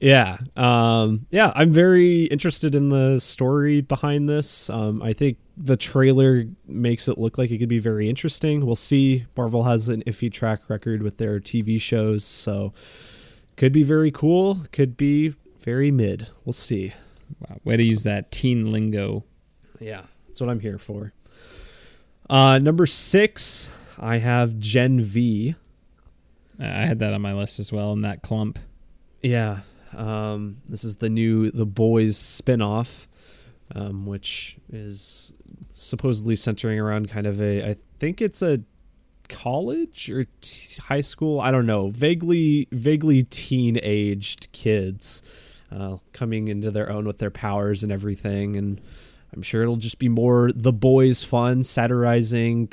Yeah. Yeah, I'm very interested in the story behind this. I think the trailer makes it look like it could be very interesting. We'll see. Marvel has an iffy track record with their TV shows, so could be very cool. Could be very mid. We'll see. Wow. Way to use that teen lingo. Yeah, that's what I'm here for. Number 6, I have Gen V. I had that on my list as well in that clump. Yeah. This is the Boys spinoff, which is supposedly centering around kind of I think it's a college or high school. I don't know. Vaguely teen-aged kids coming into their own with their powers and everything. And I'm sure it'll just be more The Boys fun, satirizing,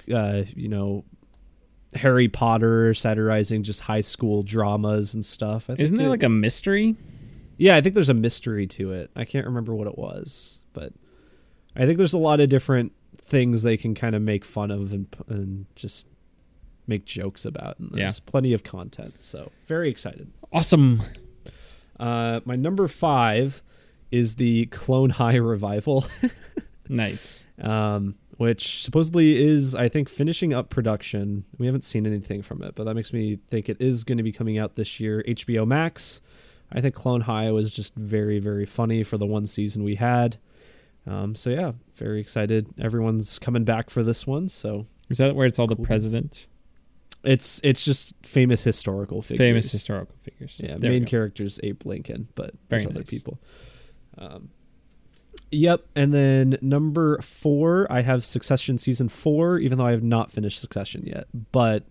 Harry Potter, satirizing just high school dramas and stuff. Isn't there like a mystery? Yeah, I think there's a mystery to it. I can't remember what it was, but I think there's a lot of different things they can kind of make fun of and just make jokes about. And there's plenty of content, so very excited. Awesome. My number 5 is the Clone High revival. Nice. Which supposedly is, I think, finishing up production. We haven't seen anything from it, but that makes me think it is going to be coming out this year. HBO Max. I think Clone High was just very, very funny for the one season we had. So yeah, very excited. Everyone's coming back for this one. So is that where it's all cool. The president? It's just famous historical figures. Yeah, there main character's Abe Lincoln, but very there's other people. Yep. And then number 4, I have Succession season 4, even though I have not finished Succession yet, but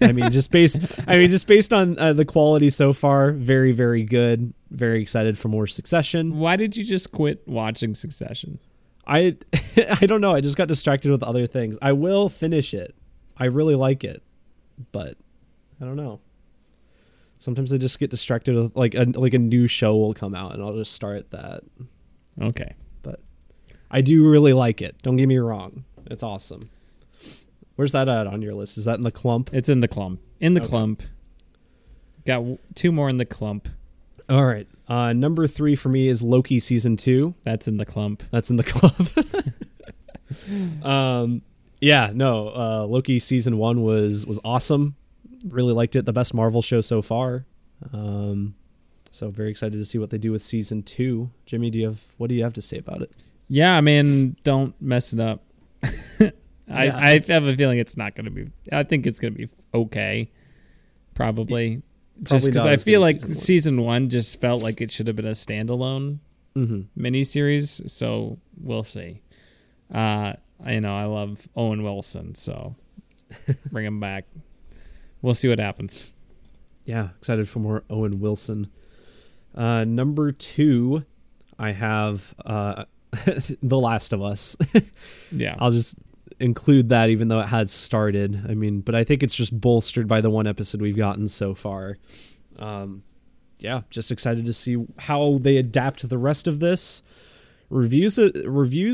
just based on the quality so far, very, very good. Very excited for more Succession. Why did you just quit watching Succession? I don't know. I just got distracted with other things. I will finish it. I really like it, but I don't know. Sometimes I just get distracted with like a new show will come out and I'll just start that. Okay. But I do really like it. Don't get me wrong. It's awesome. Where's that at on your list? Is that in the clump? It's in the clump. Got 2 more in the clump. All right. Number 3 for me is Loki season 2. That's in the clump. Yeah, no. Loki season 1 was awesome. Really liked it. The best Marvel show so far. So very excited to see what they do with season 2. Jimmy, what do you have to say about it? Yeah, I mean, don't mess it up. I have a feeling it's not going to be. I think it's going to be okay, probably just because I feel like season one just felt like it should have been a standalone miniseries. So we'll see. I love Owen Wilson, so bring him back. We'll see what happens. Yeah, excited for more Owen Wilson. Number 2, I have The Last of Us. Yeah. I'll just include that even though it has started. I mean, but I think it's just bolstered by the one episode we've gotten so far. Yeah, just excited to see how they adapt to the rest of this. Reviews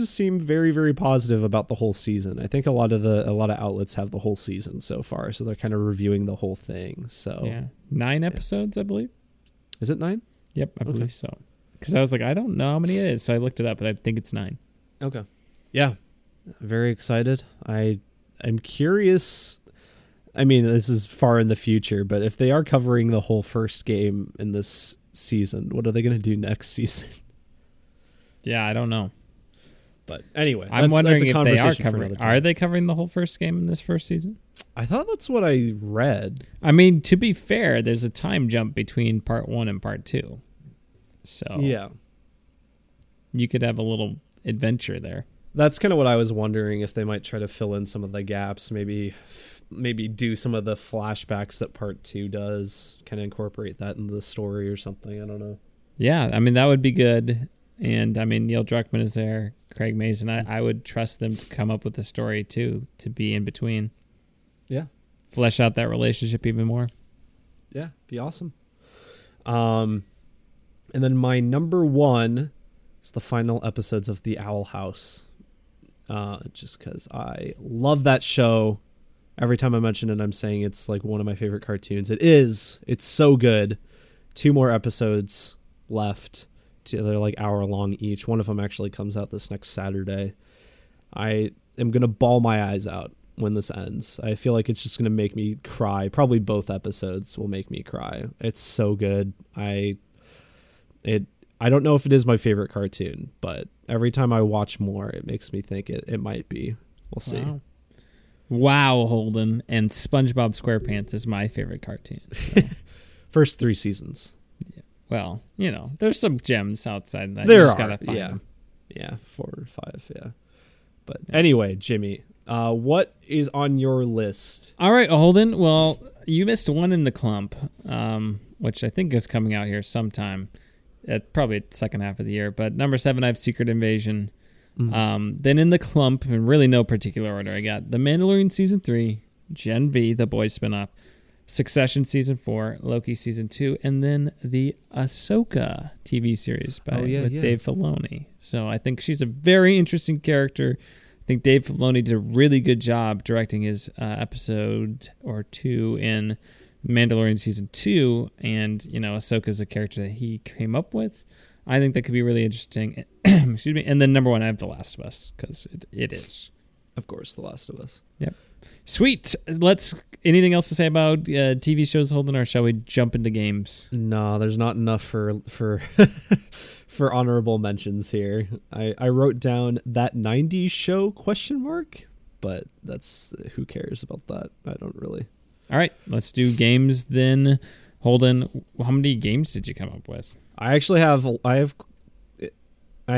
seem very, very positive about the whole season. I think a lot of outlets have the whole season so far, so they're kind of reviewing the whole thing. So yeah, 9 episodes, I believe. Is it 9? Yep, I believe so. Because I was like, I don't know how many it is, so I looked it up, but I think it's 9. Okay, yeah, very excited. I'm curious. I mean, this is far in the future, but if they are covering the whole first game in this season, what are they going to do next season? Yeah, I don't know. But anyway, I'm wondering if they are covering. Are they covering the whole first game in this first season? I thought that's what I read. I mean, to be fair, there's a time jump between part one and part two, so yeah, you could have a little adventure there. That's kind of what I was wondering, if they might try to fill in some of the gaps, maybe do some of the flashbacks that part two does, kind of incorporate that into the story or something. I don't know. Yeah, I mean, that would be good. And I mean, Neil Druckmann is there, Craig Mazin. I would trust them to come up with a story too, to be in between. Yeah. Flesh out that relationship even more. Yeah, be awesome. And then my number one is the final episodes of The Owl House. Just because I love that show. Every time I mention it, I'm saying it's like one of my favorite cartoons. It is. It's so good. 2 more episodes left. They're like hour long each. One of them actually comes out this next Saturday. I am going to bawl my eyes out when this ends. I feel like it's just going to make me cry. Probably both episodes will make me cry. It's so good. I don't know if it is my favorite cartoon, but every time I watch more, it makes me think it might be. We'll see. Wow, Holden. And SpongeBob SquarePants is my favorite cartoon. So. First 3 seasons. Yeah. Well, you know, there's some gems outside that. There you just are. Gotta find them. Yeah, 4 or 5. Yeah. But anyway, Jimmy, what is on your list? All right, Holden. Well, you missed one in the clump, which I think is coming out here sometime. Probably second half of the year. But number 7, I have Secret Invasion. Mm-hmm. Then in the clump, in really no particular order, I got The Mandalorian Season 3, Gen V, the boys spinoff, Succession Season 4, Loki Season 2, and then the Ahsoka TV series with Dave Filoni. So I think she's a very interesting character. I think Dave Filoni did a really good job directing his episode or 2 in Mandalorian Season 2, and you know, Ahsoka's a character that he came up with. I think that could be really interesting. Excuse me. And then number 1, I have The Last of Us, because it is, of course, The Last of Us. Yep. Sweet. Anything else to say about TV shows, Holden, or shall we jump into games? No, there's not enough for for honorable mentions here. I wrote down That 90s Show ? But that's, who cares about that? I don't really. All right, let's do games then. Holden, how many games did you come up with? I actually have I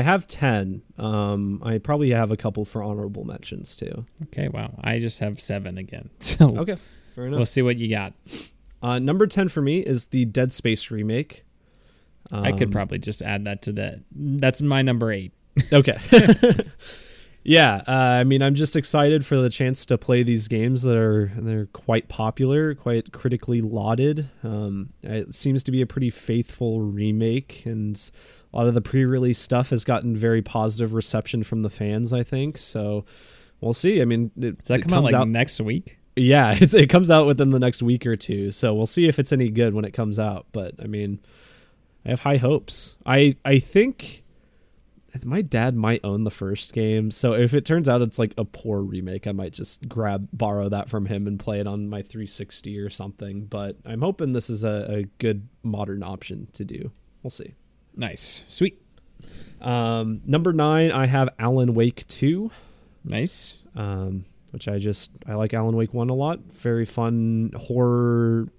have 10. I probably have a couple for honorable mentions too. Okay, wow. I just have 7 again. So okay, fair enough. We'll see what you got. Number 10 for me is the Dead Space remake. I could probably just add that to that. That's my number 8. Okay. Yeah, I mean, I'm just excited for the chance to play these games that they're quite popular, quite critically lauded. It seems to be a pretty faithful remake, and a lot of the pre-release stuff has gotten very positive reception from the fans, I think. So we'll see. I mean, does that come out next week? Yeah, it comes out within the next week or two. So we'll see if it's any good when it comes out. But I mean, I have high hopes. I think my dad might own the first game, so if it turns out it's like a poor remake, I might just borrow that from him and play it on my 360 or something. But I'm hoping this is a good modern option to do. We'll see. Nice. Sweet. Number 9, I have Alan Wake 2. Nice. Which I like Alan Wake 1 a lot. Very fun horror.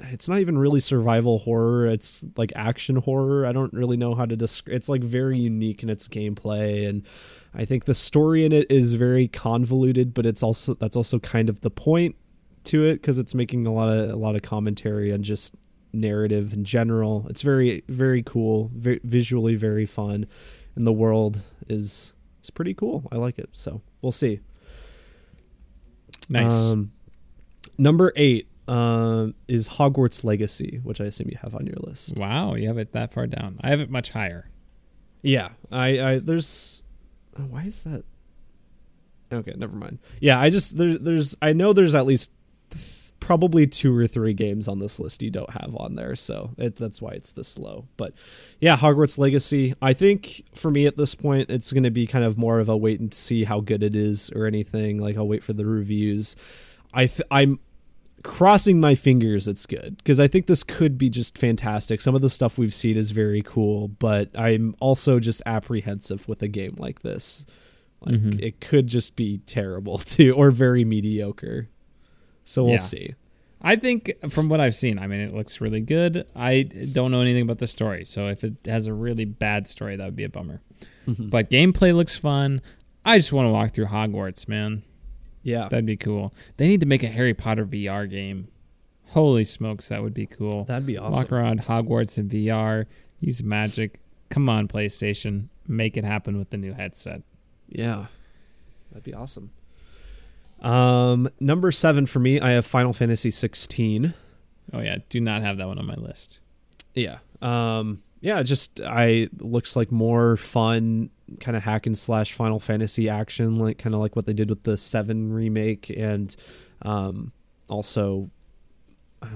It's not even really survival horror. It's like action horror. I don't really know how to describe. It's like very unique in its gameplay. And I think the story in it is very convoluted, but that's also kind of the point to it, because it's making a lot of commentary and just narrative in general. It's very, very cool, visually very fun. And the world is pretty cool. I like it. So we'll see. Nice. Number 8 is Hogwarts Legacy, which I assume you have on your list. Wow, you have it that far down. I have it much higher. Yeah, why is that? Okay, never mind. Yeah, I know there's at least probably 2 or 3 games on this list you don't have on there, so that's why it's this low. But yeah, Hogwarts Legacy, I think for me at this point, it's going to be kind of more of a wait and see how good it is or anything. Like, I'll wait for the reviews. I crossing my fingers it's good, because I think this could be just fantastic. Some of the stuff we've seen is very cool, but I'm also just apprehensive with a game like this. Like it could just be terrible too, or very mediocre. So we'll see. I think from what I've seen, I mean, it looks really good. I don't know anything about the story, so if it has a really bad story, that would be a bummer. But gameplay looks fun. I just want to walk through Hogwarts, man. Yeah. That'd be cool. They need to make a Harry Potter VR game. Holy smokes, that would be cool. That'd be awesome. Walk around Hogwarts in VR, use magic. Come on, PlayStation. Make it happen with the new headset. Yeah. That'd be awesome. Number 7 for me, I have Final Fantasy 16. Oh yeah, do not have that one on my list. Yeah. Just looks like more fun kind of hack and slash Final Fantasy action, like kind of like what they did with the 7 remake, and also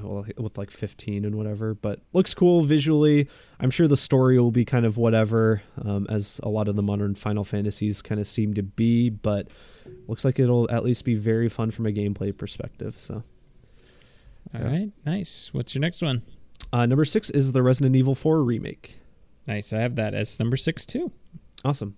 with like 15 and whatever, but looks cool visually. I'm sure the story will be kind of whatever, as a lot of the modern Final Fantasies kind of seem to be, but looks like it'll at least be very fun from a gameplay perspective. So all right, nice. What's your next one? Number 6 is the Resident Evil 4 remake. Nice. I have that as number 6 too. Awesome.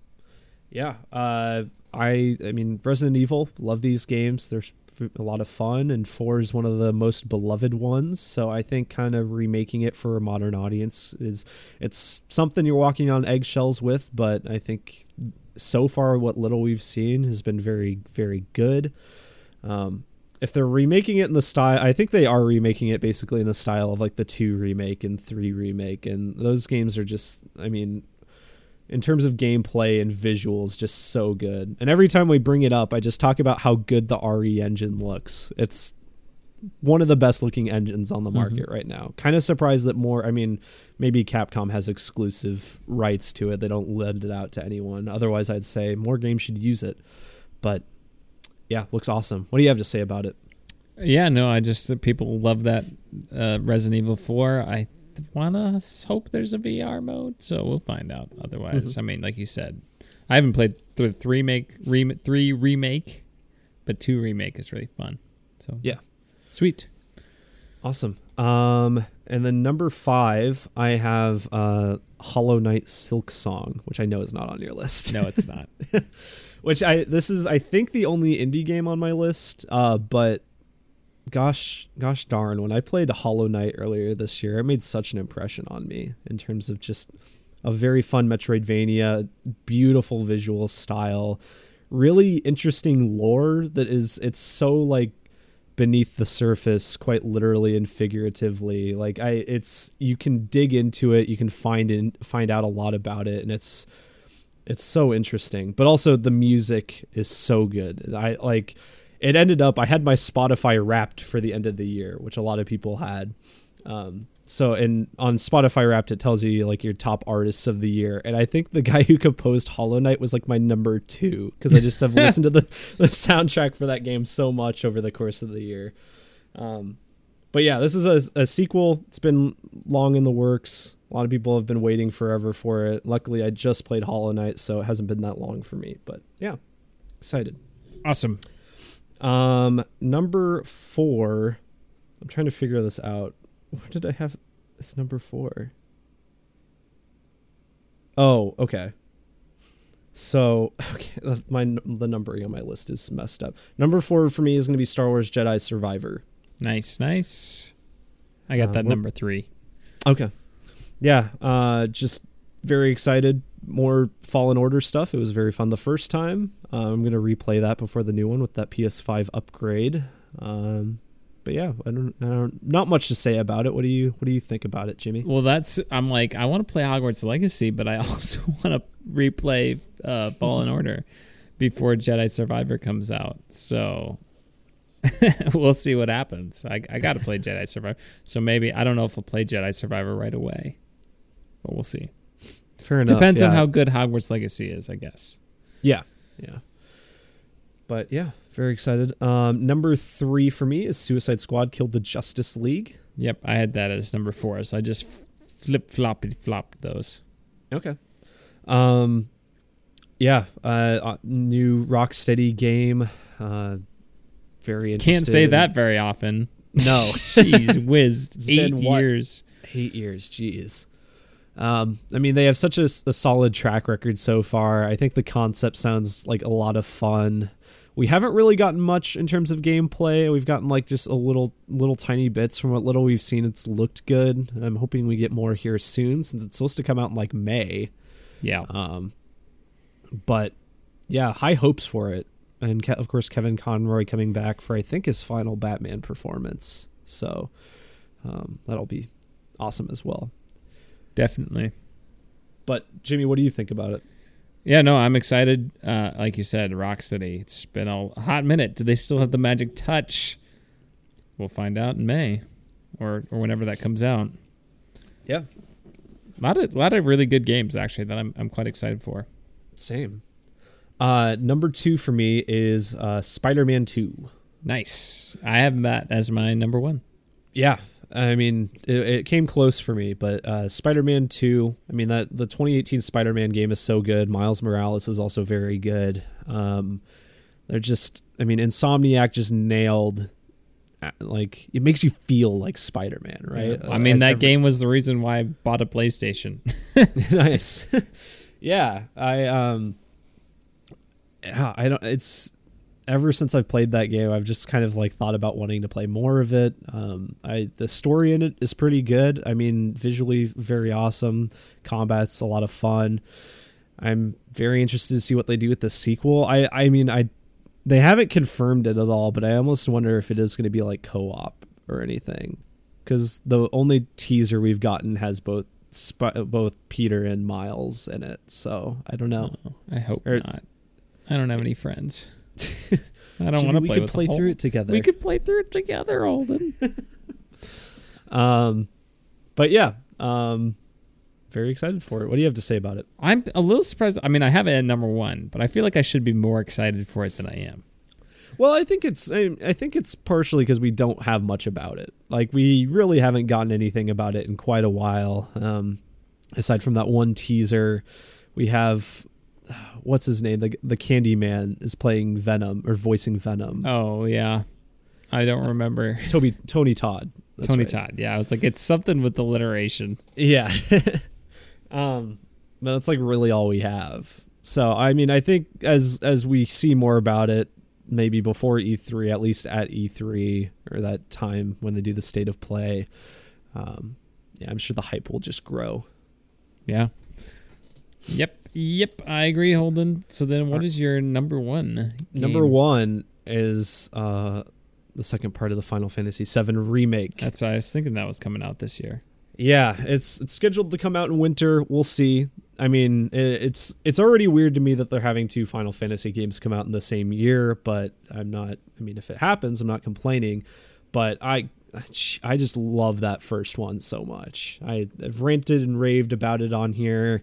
Yeah. I mean, Resident Evil, love these games. There's a lot of fun, and 4 is one of the most beloved ones. So I think kind of remaking it for a modern audience it's something you're walking on eggshells with, but I think so far what little we've seen has been very, very good. If they're remaking it in the style, I think they are remaking it basically in the style of like the 2 remake and 3 remake, and those games are just, I mean, in terms of gameplay and visuals, just so good. And every time we bring it up, I just talk about how good the RE engine looks. It's one of the best looking engines on the market right now. Kind of surprised that more, I mean, maybe Capcom has exclusive rights to it. They don't lend it out to anyone. Otherwise, I'd say more games should use it. But yeah, looks awesome. What do you have to say about it? Yeah, no, I just, people love that Resident Evil 4. I want to hope there's a VR mode, so we'll find out. Otherwise, I mean, like you said, I haven't played the 3 remake, but 2 remake is really fun. So yeah, sweet, awesome. And then number 5, I have Hollow Knight Silk Song, which I know is not on your list. No, it's not. Which I think the only indie game on my list, but. Gosh darn, when I played Hollow Knight earlier this year, it made such an impression on me in terms of just a very fun Metroidvania, beautiful visual style, really interesting lore that is, it's so like beneath the surface, quite literally and figuratively. Like you can dig into it, you can find out a lot about it, and it's so interesting. But also the music is so good. It ended up, I had my Spotify Wrapped for the end of the year, which a lot of people had. And on Spotify Wrapped, it tells you like your top artists of the year. And I think the guy who composed Hollow Knight was like my number 2, because I just have listened to the soundtrack for that game so much over the course of the year. But yeah, this is a sequel. It's been long in the works. A lot of people have been waiting forever for it. Luckily, I just played Hollow Knight, so it hasn't been that long for me. But yeah, excited. Awesome. Number 4, I'm trying to figure this out. What did I have? It's number 4. Oh, okay. So, the numbering on my list is messed up. Number 4 for me is going to be Star Wars Jedi Survivor. Nice. I got that number 3. Okay. Yeah. Just very excited. More Fallen Order stuff. It was very fun the first time. I'm going to replay that before the new one with that PS5 upgrade. But yeah, not much to say about it. What do you think about it, Jimmy? Well, I want to play Hogwarts Legacy, but I also want to replay Fallen Order before Jedi Survivor comes out. So we'll see what happens. I got to play Jedi Survivor. So maybe, I don't know if I'll play Jedi Survivor right away, but we'll see. Fair enough. Depends on how good Hogwarts Legacy is, I guess. Yeah. But yeah, very excited. Number 3 for me is Suicide Squad Killed the Justice League. Yep, I had that as number 4, so I just flip-flopped those. Okay. New Rocksteady game. Very interesting. Can't say that very often. No. Jeez, whiz. It's been years. 8 years. Jeez. I mean, they have such a solid track record so far. I think the concept sounds like a lot of fun. We haven't really gotten much in terms of gameplay. We've gotten like just a little tiny bits from what little we've seen. It's looked good. I'm hoping we get more here soon since it's supposed to come out in like May. Yeah. But yeah, high hopes for it. And of course, Kevin Conroy coming back for, I think, his final Batman performance. So that'll be awesome as well. Definitely. But Jimmy, what do you think about it? Yeah, no, I'm excited. Like you said, Rocksteady. It's been a hot minute. Do they still have the magic touch? We'll find out in May, or whenever that comes out. Yeah. A lot of really good games actually that I'm quite excited for. Same. Number two for me is Spider-Man 2. Nice. I have that as my number one. Yeah. I mean, it came close for me, but Spider-Man 2, I mean, that the 2018 Spider-Man game is so good. Miles Morales is also very good. They're just, I mean, Insomniac just nailed, like, it makes you feel like Spider-Man, right? Yeah. I mean, that game was the reason why I bought a PlayStation. Nice. Yeah, I don't, it's, ever since I've played that game, I've just kind of like thought about wanting to play more of it. The story in it is pretty good. I mean, visually very awesome. Combat's a lot of fun. I'm very interested to see what they do with the sequel. I mean, they haven't confirmed it at all, but I almost wonder if it is going to be like co-op or anything, because the only teaser we've gotten has both Peter and Miles in it. So I don't know. Oh, I hope not. I don't have any friends. I don't want to play. We could play through it together. We could play through it together, Holden. But yeah, very excited for it. What do you have to say about it? I'm a little surprised. I mean, I have it at number one, but I feel like I should be more excited for it than I am. Well, I think it's partially because we don't have much about it. Like, we really haven't gotten anything about it in quite a while. Aside from that one teaser, we have. What's his name? The Candyman is playing Venom or voicing Venom. Oh yeah, I don't remember. Tony Todd. That's Tony right. Todd. Yeah, I was like, it's something with alliteration. Yeah, but that's like really all we have. So I mean, I think as we see more about it, maybe before E3, at least at E3 or that time when they do the state of play, yeah, I'm sure the hype will just grow. Yeah. Yep, I agree, Holden. So then what is your number one game? Number one is the second part of the Final Fantasy VII Remake. That's why I was thinking that was coming out this year. Yeah, it's scheduled to come out in winter. We'll see. I mean, it's already weird to me that they're having two Final Fantasy games come out in the same year, but I'm not, I mean, if it happens, I'm not complaining. But I just love that first one so much. I've ranted and raved about it on here.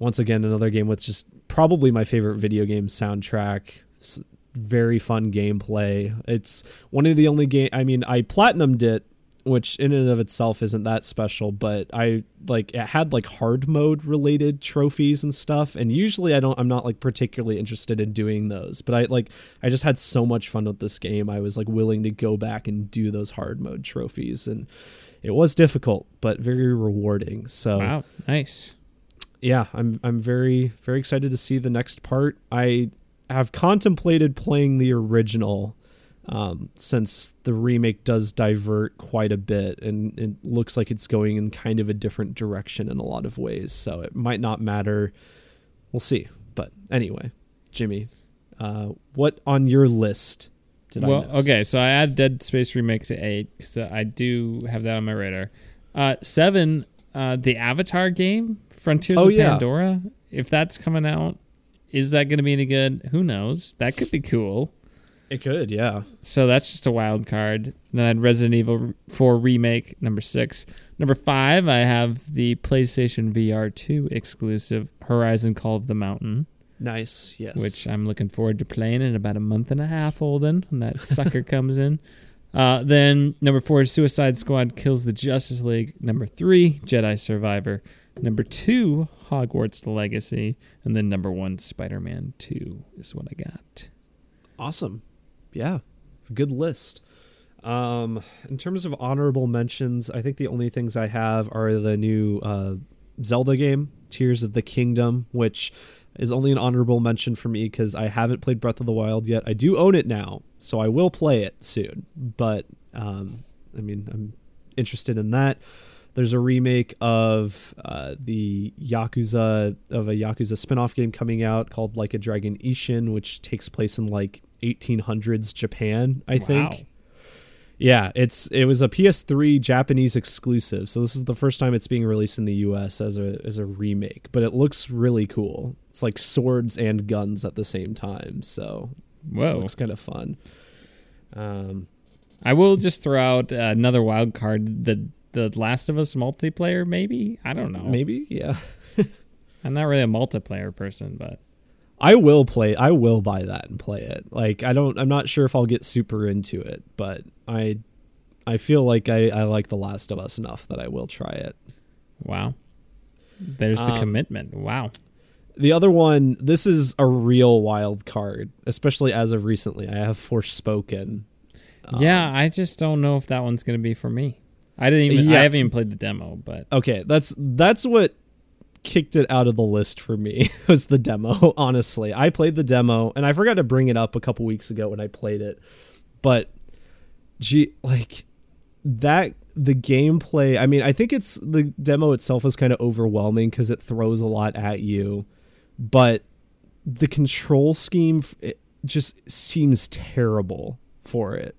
Once again, another game with just probably my favorite video game soundtrack. It's very fun gameplay. It's one of the only game. I mean, I platinumed it, which in and of itself isn't that special, but I like it had like hard mode related trophies and stuff. And usually I'm not like particularly interested in doing those, but I just had so much fun with this game. I was like willing to go back and do those hard mode trophies, and it was difficult, but very rewarding. So wow, nice. Yeah, I'm very, very excited to see the next part. I have contemplated playing the original since the remake does divert quite a bit, and it looks like it's going in kind of a different direction in a lot of ways. So it might not matter. We'll see. But anyway, Jimmy, what on your list did I miss? Well, okay, so I add Dead Space Remake to 8 because I do have that on my radar. 7, the Avatar game. Frontiers of Pandora, if that's coming out, is that going to be any good? Who knows? That could be cool. It could, yeah. So that's just a wild card. Then I had Resident Evil 4 Remake, number 6. Number 5, I have the PlayStation VR 2 exclusive Horizon Call of the Mountain. Nice, yes. Which I'm looking forward to playing in about a month and a half, Holden, when that sucker comes in. Then number 4, Suicide Squad Kills the Justice League. Number 3, Jedi Survivor. Number 2, Hogwarts Legacy. And then number 1, Spider-Man 2 is what I got. Awesome. Yeah. Good list. In terms of honorable mentions, I think the only things I have are the new Zelda game, Tears of the Kingdom, which is only an honorable mention for me because I haven't played Breath of the Wild yet. I do own it now, so I will play it soon. But, I mean, I'm interested in that. There's a remake of a Yakuza spinoff game coming out called Like a Dragon Ishin, which takes place in like 1800s Japan, I think. Yeah, it was a PS3 Japanese exclusive, so this is the first time it's being released in the US as a remake. But it looks really cool. It's like swords and guns at the same time, so it looks kind of fun. I will just throw out another wild card: the Last of Us multiplayer. Maybe, I don't know. Maybe, yeah. I'm not really a multiplayer person, but I will buy that and play it. Like, I'm not sure if I'll get super into it, but I feel like I like The Last of Us enough that I will try it. Wow. There's the commitment. Wow. The other one, this is a real wild card, especially as of recently. I have Forspoken. Yeah, I just don't know if that one's going to be for me. I haven't even played the demo, but okay, that's what kicked it out of the list for me was the demo. Honestly, I played the demo and I forgot to bring it up a couple weeks ago when I played it, but the gameplay, I mean, I think it's the demo itself is kind of overwhelming because it throws a lot at you, but the control scheme, it just seems terrible for it.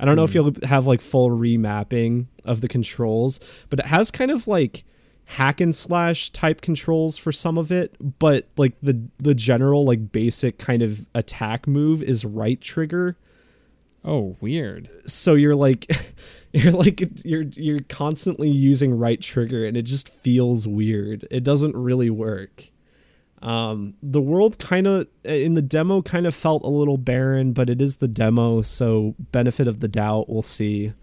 I don't know if you'll have like full remapping of the controls, but it has kind of like hack and slash type controls for some of it, but like the general like basic kind of attack move is right trigger. Oh, weird. So you're constantly using right trigger and it just feels weird. It doesn't really work. The world kind of in the demo kind of felt a little barren, but it is the demo, so benefit of the doubt, we'll see.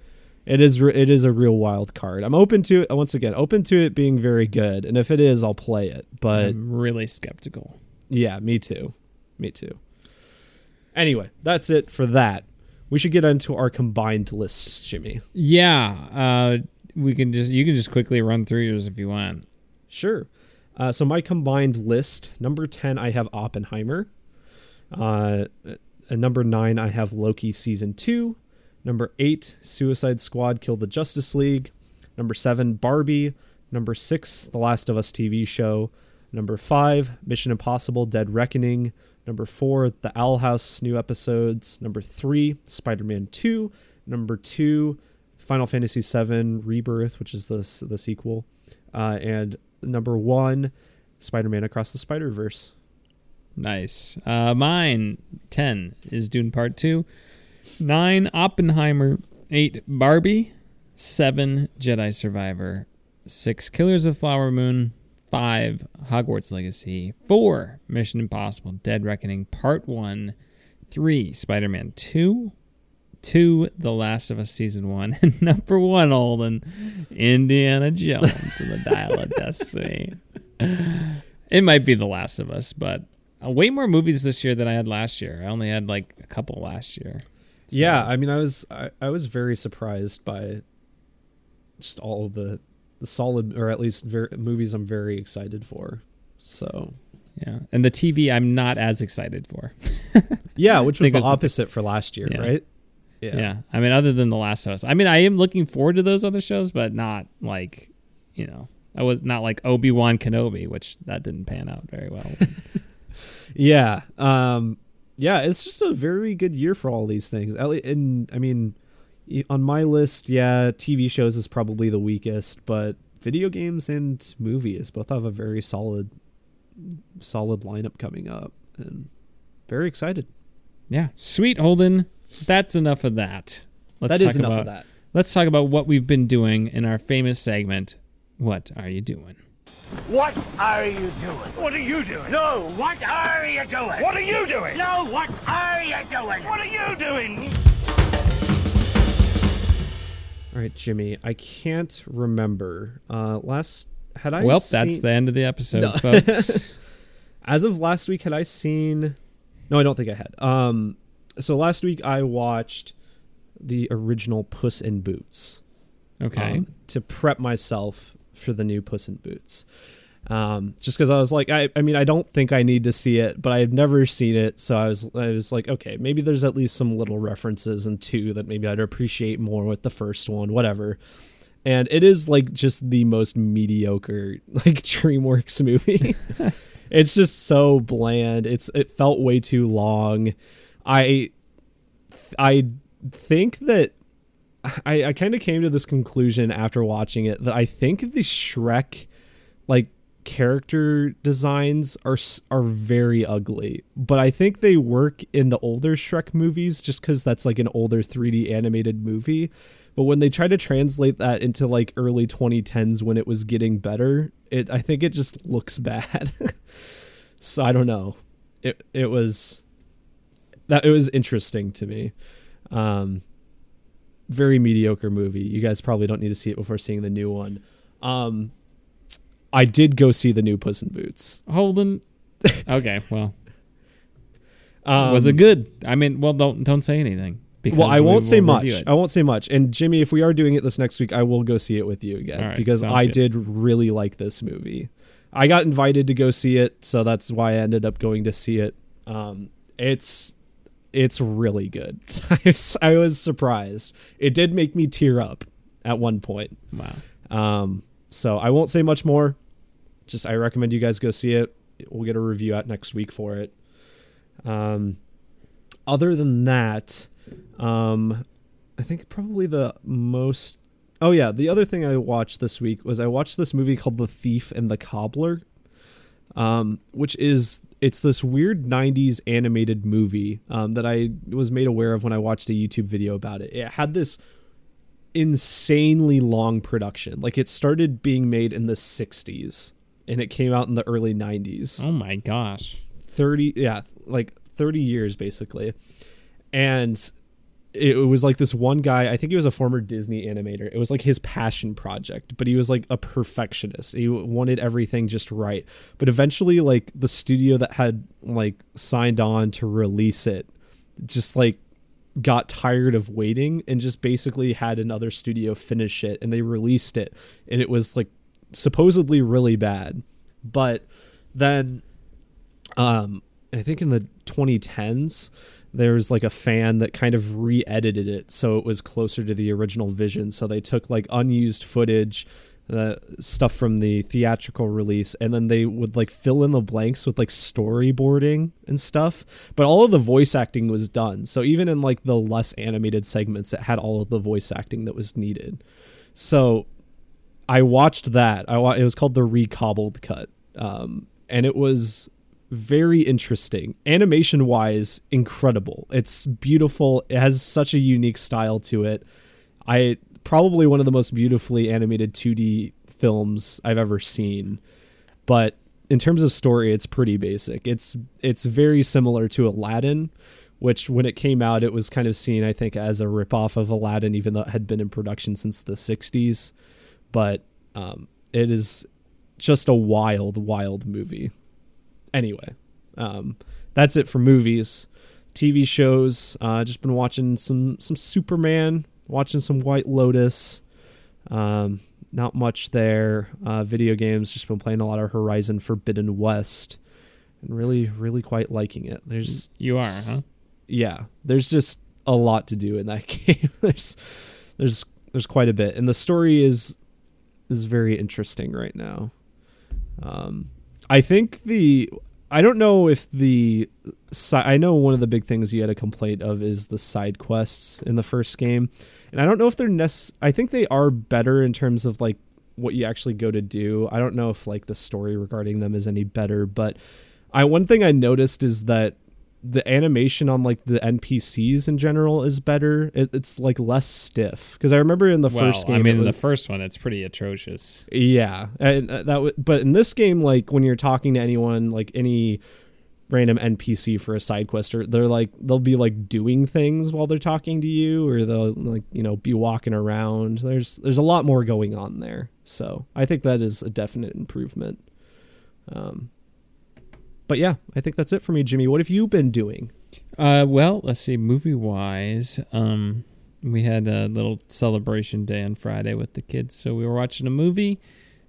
It is a real wild card. I'm open to it. Once again, open to it being very good. And if it is, I'll play it. But I'm really skeptical. Yeah, me too. Anyway, that's it for that. We should get into our combined lists, Jimmy. Yeah, you can just quickly run through yours if you want. Sure. So my combined list, number 10, I have Oppenheimer. At number 9, I have Loki season 2. Number 8, Suicide Squad Kill the Justice League. Number 7, Barbie. Number 6, The Last of Us TV show. Number 5, Mission Impossible Dead Reckoning. Number 4, The Owl House new episodes. Number 3, Spider-Man 2. Number 2, Final Fantasy VII Rebirth, which is the sequel. And number 1, Spider-Man Across the Spider-Verse. Nice. Mine, 10, is Dune Part 2. 9, Oppenheimer. 8, Barbie. 7, Jedi Survivor. 6, Killers of Flower Moon. 5, Hogwarts Legacy. 4, Mission Impossible Dead Reckoning Part 1. 3, Spider-Man 2. 2, The Last of Us Season 1. And number 1, Holden, Indiana Jones and the Dial of Destiny. It might be The Last of Us, but way more movies this year than I had last year. I only had like a couple last year. So. Yeah, I mean, I was very surprised by just all of the solid, or at least movies I'm very excited for. So yeah, and the TV I'm not as excited for. Yeah, which was the opposite for last year, yeah. Right? Yeah. Yeah, I mean, other than The Last of Us, I mean, I am looking forward to those other shows, but not like, you know, I was not like Obi-Wan Kenobi, which that didn't pan out very well. Yeah. Yeah, it's just a very good year for all these things. And I mean, on my list, yeah, TV shows is probably the weakest, but video games and movies both have a very solid lineup coming up, and very excited. Yeah, sweet, Holden. That's enough of that. Let's talk about what we've been doing in our famous segment. What are you doing? What are you doing? What are you doing? No, what are you doing? What are you doing? No, what are you doing? What are you doing? All right, Jimmy, I can't remember. That's the end of the episode, folks. As of last week, had I seen... No, I don't think I had. So last week I watched the original Puss in Boots. Okay. To prep myself for the new Puss in Boots. Just because I was like, I mean, I don't think I need to see it, but I've never seen it. So I was like, okay, maybe there's at least some little references in two that maybe I'd appreciate more with the first one, whatever. And it is like just the most mediocre, like DreamWorks movie. It's just so bland. It felt way too long. I think that I kind of came to this conclusion after watching it that I think the Shrek, like, character designs are very ugly, but I think they work in the older Shrek movies just because that's like an older 3D animated movie. But when they try to translate that into like early 2010s when it was getting better, I think it just looks bad. So I don't know. It was interesting to me. Very mediocre movie. You guys probably don't need to see it before seeing the new one. I did go see the new Puss in Boots. Holden. Okay, well. Was it good? I mean, well, don't say anything. Well, I won't say much. I won't say much. And Jimmy, if we are doing it this next week, I will go see it with you again. Right, because I did really like this movie. I got invited to go see it, so that's why I ended up going to see it. It's really good. I was surprised. It did make me tear up at one point. Wow. So I won't say much more. Just I recommend you guys go see it. We'll get a review out next week for it. Other than that, I think probably the most... Oh, yeah. The other thing I watched this week was I watched this movie called The Thief and the Cobbler, which is... It's this weird 90s animated movie that I was made aware of when I watched a YouTube video about it. It had this... insanely long production. Like, it started being made in the 60s and it came out in the early 90s. Oh my gosh. 30 years basically. And it was like this one guy, I think he was a former Disney animator. It was like his passion project, but he was like a perfectionist. He wanted everything just right. But eventually, like, the studio that had like signed on to release it just like got tired of waiting and just basically had another studio finish it, and they released it, and it was like supposedly really bad. But then I think in the 2010s there was like a fan that kind of re-edited it so it was closer to the original vision. So they took like unused footage, the stuff from the theatrical release, and then they would like fill in the blanks with like storyboarding and stuff. But all of the voice acting was done, so even in like the less animated segments it had all of the voice acting that was needed. So I watched that. It was called the Recobbled Cut, and it was very interesting. Animation wise, incredible. It's beautiful. It has such a unique style to it. Probably one of the most beautifully animated 2D films I've ever seen. But in terms of story, it's pretty basic. It's very similar to Aladdin, which when it came out, it was kind of seen, I think, as a ripoff of Aladdin, even though it had been in production since the 60s. But it is just a wild, wild movie. Anyway, that's it for movies. TV shows, just been watching some Superman, watching some White Lotus. Not much there. Video games, just been playing a lot of Horizon Forbidden West and really, really quite liking it. You are, huh? Yeah. There's just a lot to do in that game. There's quite a bit. And the story is very interesting right now. I think I don't know if I know one of the big things you had a complaint of is the side quests in the first game. And I don't know if they're I think they are better in terms of like what you actually go to do. I don't know if like the story regarding them is any better, but one thing I noticed is that the animation on like the NPCs in general is better. It's like less stiff. Cause I remember in the first game, in the first one, it's pretty atrocious. Yeah. And but in this game, like when you're talking to anyone, like any random NPC for a side quest, or they'll be like doing things while they're talking to you, or they'll like, you know, be walking around. There's a lot more going on there. So I think that is a definite improvement. But yeah, I think that's it for me, Jimmy. What have you been doing? Well, let's see. Movie-wise, we had a little celebration day on Friday with the kids. So we were watching a movie,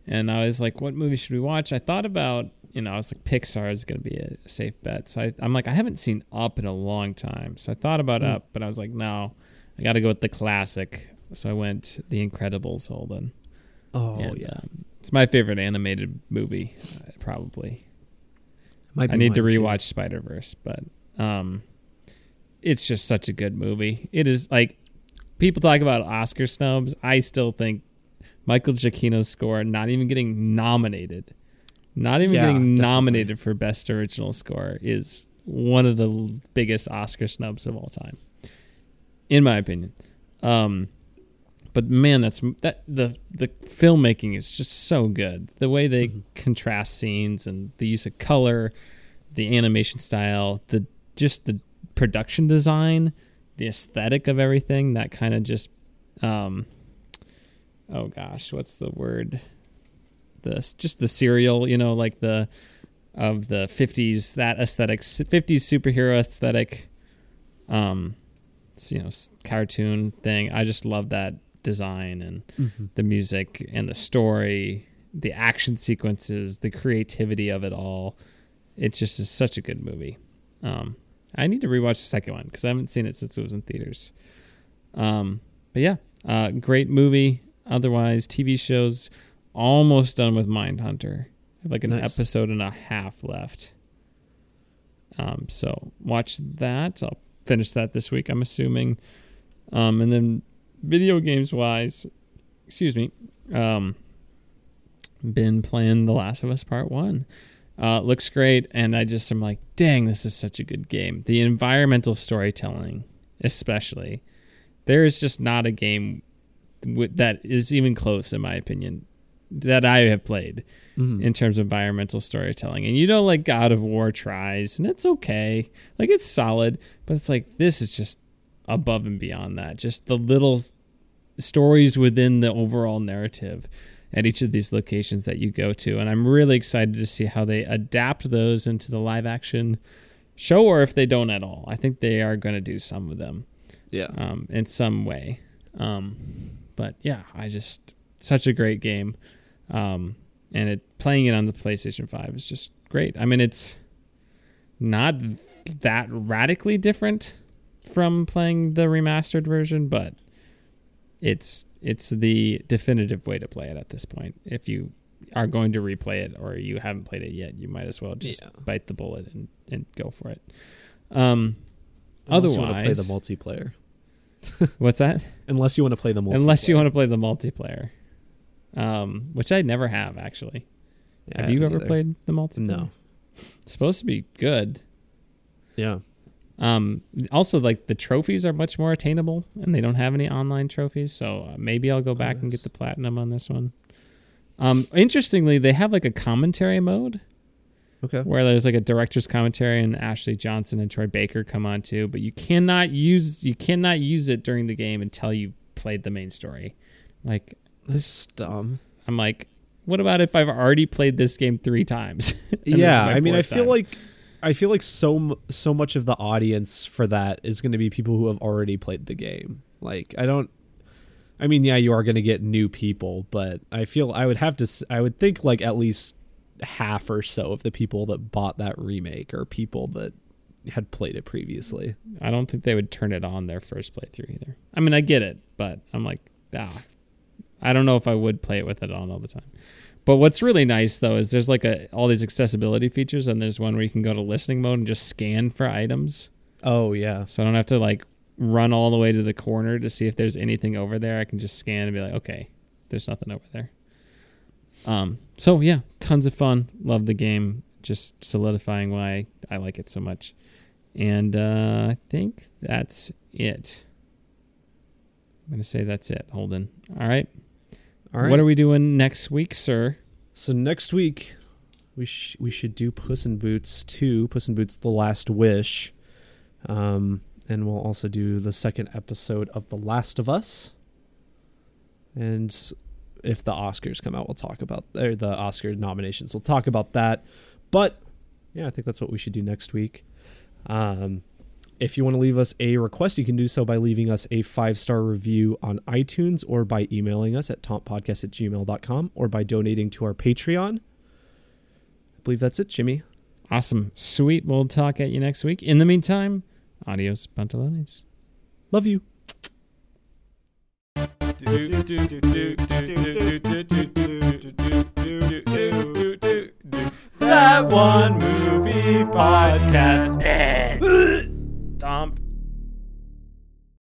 and I was like, what movie should we watch? I thought about, you know, I was like, Pixar is going to be a safe bet. So I'm like, I haven't seen Up in a long time. So I thought about Up, but I was like, no, I got to go with the classic. So I went The Incredibles, Holden. Oh, and, yeah. It's my favorite animated movie, probably. Might be I need to rewatch Spider-Verse, but it's just such a good movie. It is, like, people talk about Oscar snubs. I still think Michael Giacchino's score not even getting nominated, nominated for Best Original Score is one of the biggest Oscar snubs of all time, in my opinion. But man, the filmmaking is just so good. The way they contrast scenes and the use of color, the animation style, the production design, the aesthetic of everything, that kind of just, oh gosh, what's the word? The serial, you know, like the 50s, that aesthetic, 50s superhero aesthetic, you know, cartoon thing. I just love that design and the music and the story, the action sequences, the creativity of it all. It just is such a good movie. I need to rewatch the second one because I haven't seen it since it was in theaters. But yeah, great movie. Otherwise, TV shows, almost done with Mindhunter. I have like an episode and a half left. So watch that. I'll finish that this week, I'm assuming. And then video games wise, been playing The Last of Us Part 1. Looks great, and I just am like, dang, this is such a good game. The environmental storytelling, especially. There is just not a game that is even close, in my opinion, that I have played in terms of environmental storytelling. And you know, like God of War tries, and it's okay. Like, it's solid, but it's like, this is just above and beyond that. Just the little stories within the overall narrative at each of these locations that you go to. And I'm really excited to see how they adapt those into the live action show, or if they don't at all. I think they are going to do some of them in some way. But yeah, I just, such a great game. And playing it on the PlayStation 5 is just great. I mean, it's not that radically different from playing the remastered version, but it's the definitive way to play it at this point. If you are going to replay it or you haven't played it yet, you might as well just bite the bullet and go for it. Otherwise, you want to play the multiplayer. What's that? Unless you want to play the multiplayer. Which I never have, actually. Yeah, have you ever played the multiplayer? No. It's supposed to be good. Yeah. Also, like, the trophies are much more attainable, and they don't have any online trophies, so maybe I'll go back and get the platinum on this one. Interestingly, they have like a commentary mode, where there's like a director's commentary, and Ashley Johnson and Troy Baker come on too, but you cannot use it during the game until you played the main story. Like, that's dumb. I'm like, what about if I've already played this game 3 times? Yeah, I mean, I feel like so much of the audience for that is going to be people who have already played the game. Like, you are going to get new people, but I would think like at least half or so of the people that bought that remake are people that had played it previously. I don't think they would turn it on their first playthrough either. I mean, I get it, but I'm like, I don't know if I would play it with it on all the time. But what's really nice, though, is there's like all these accessibility features, and there's one where you can go to listening mode and just scan for items. Oh, yeah. So I don't have to like run all the way to the corner to see if there's anything over there. I can just scan and be like, okay, there's nothing over there. So, yeah, tons of fun. Love the game. Just solidifying why I like it so much. And I think that's it. I'm going to say that's it, Holden. All right. What are we doing next week, sir? So next week, we should do Puss in Boots 2, Puss in Boots The Last Wish. And we'll also do the second episode of The Last of Us. And if the Oscars come out, the Oscar nominations, we'll talk about that. But, yeah, I think that's what we should do next week. If you want to leave us a request, you can do so by leaving us a 5-star review on iTunes or by emailing us at tomppodcast@gmail.com or by donating to our Patreon. I believe that's it, Jimmy. Awesome. Sweet. We'll talk at you next week. In the meantime, adios, pantalones. Love you. That One Movie Podcast.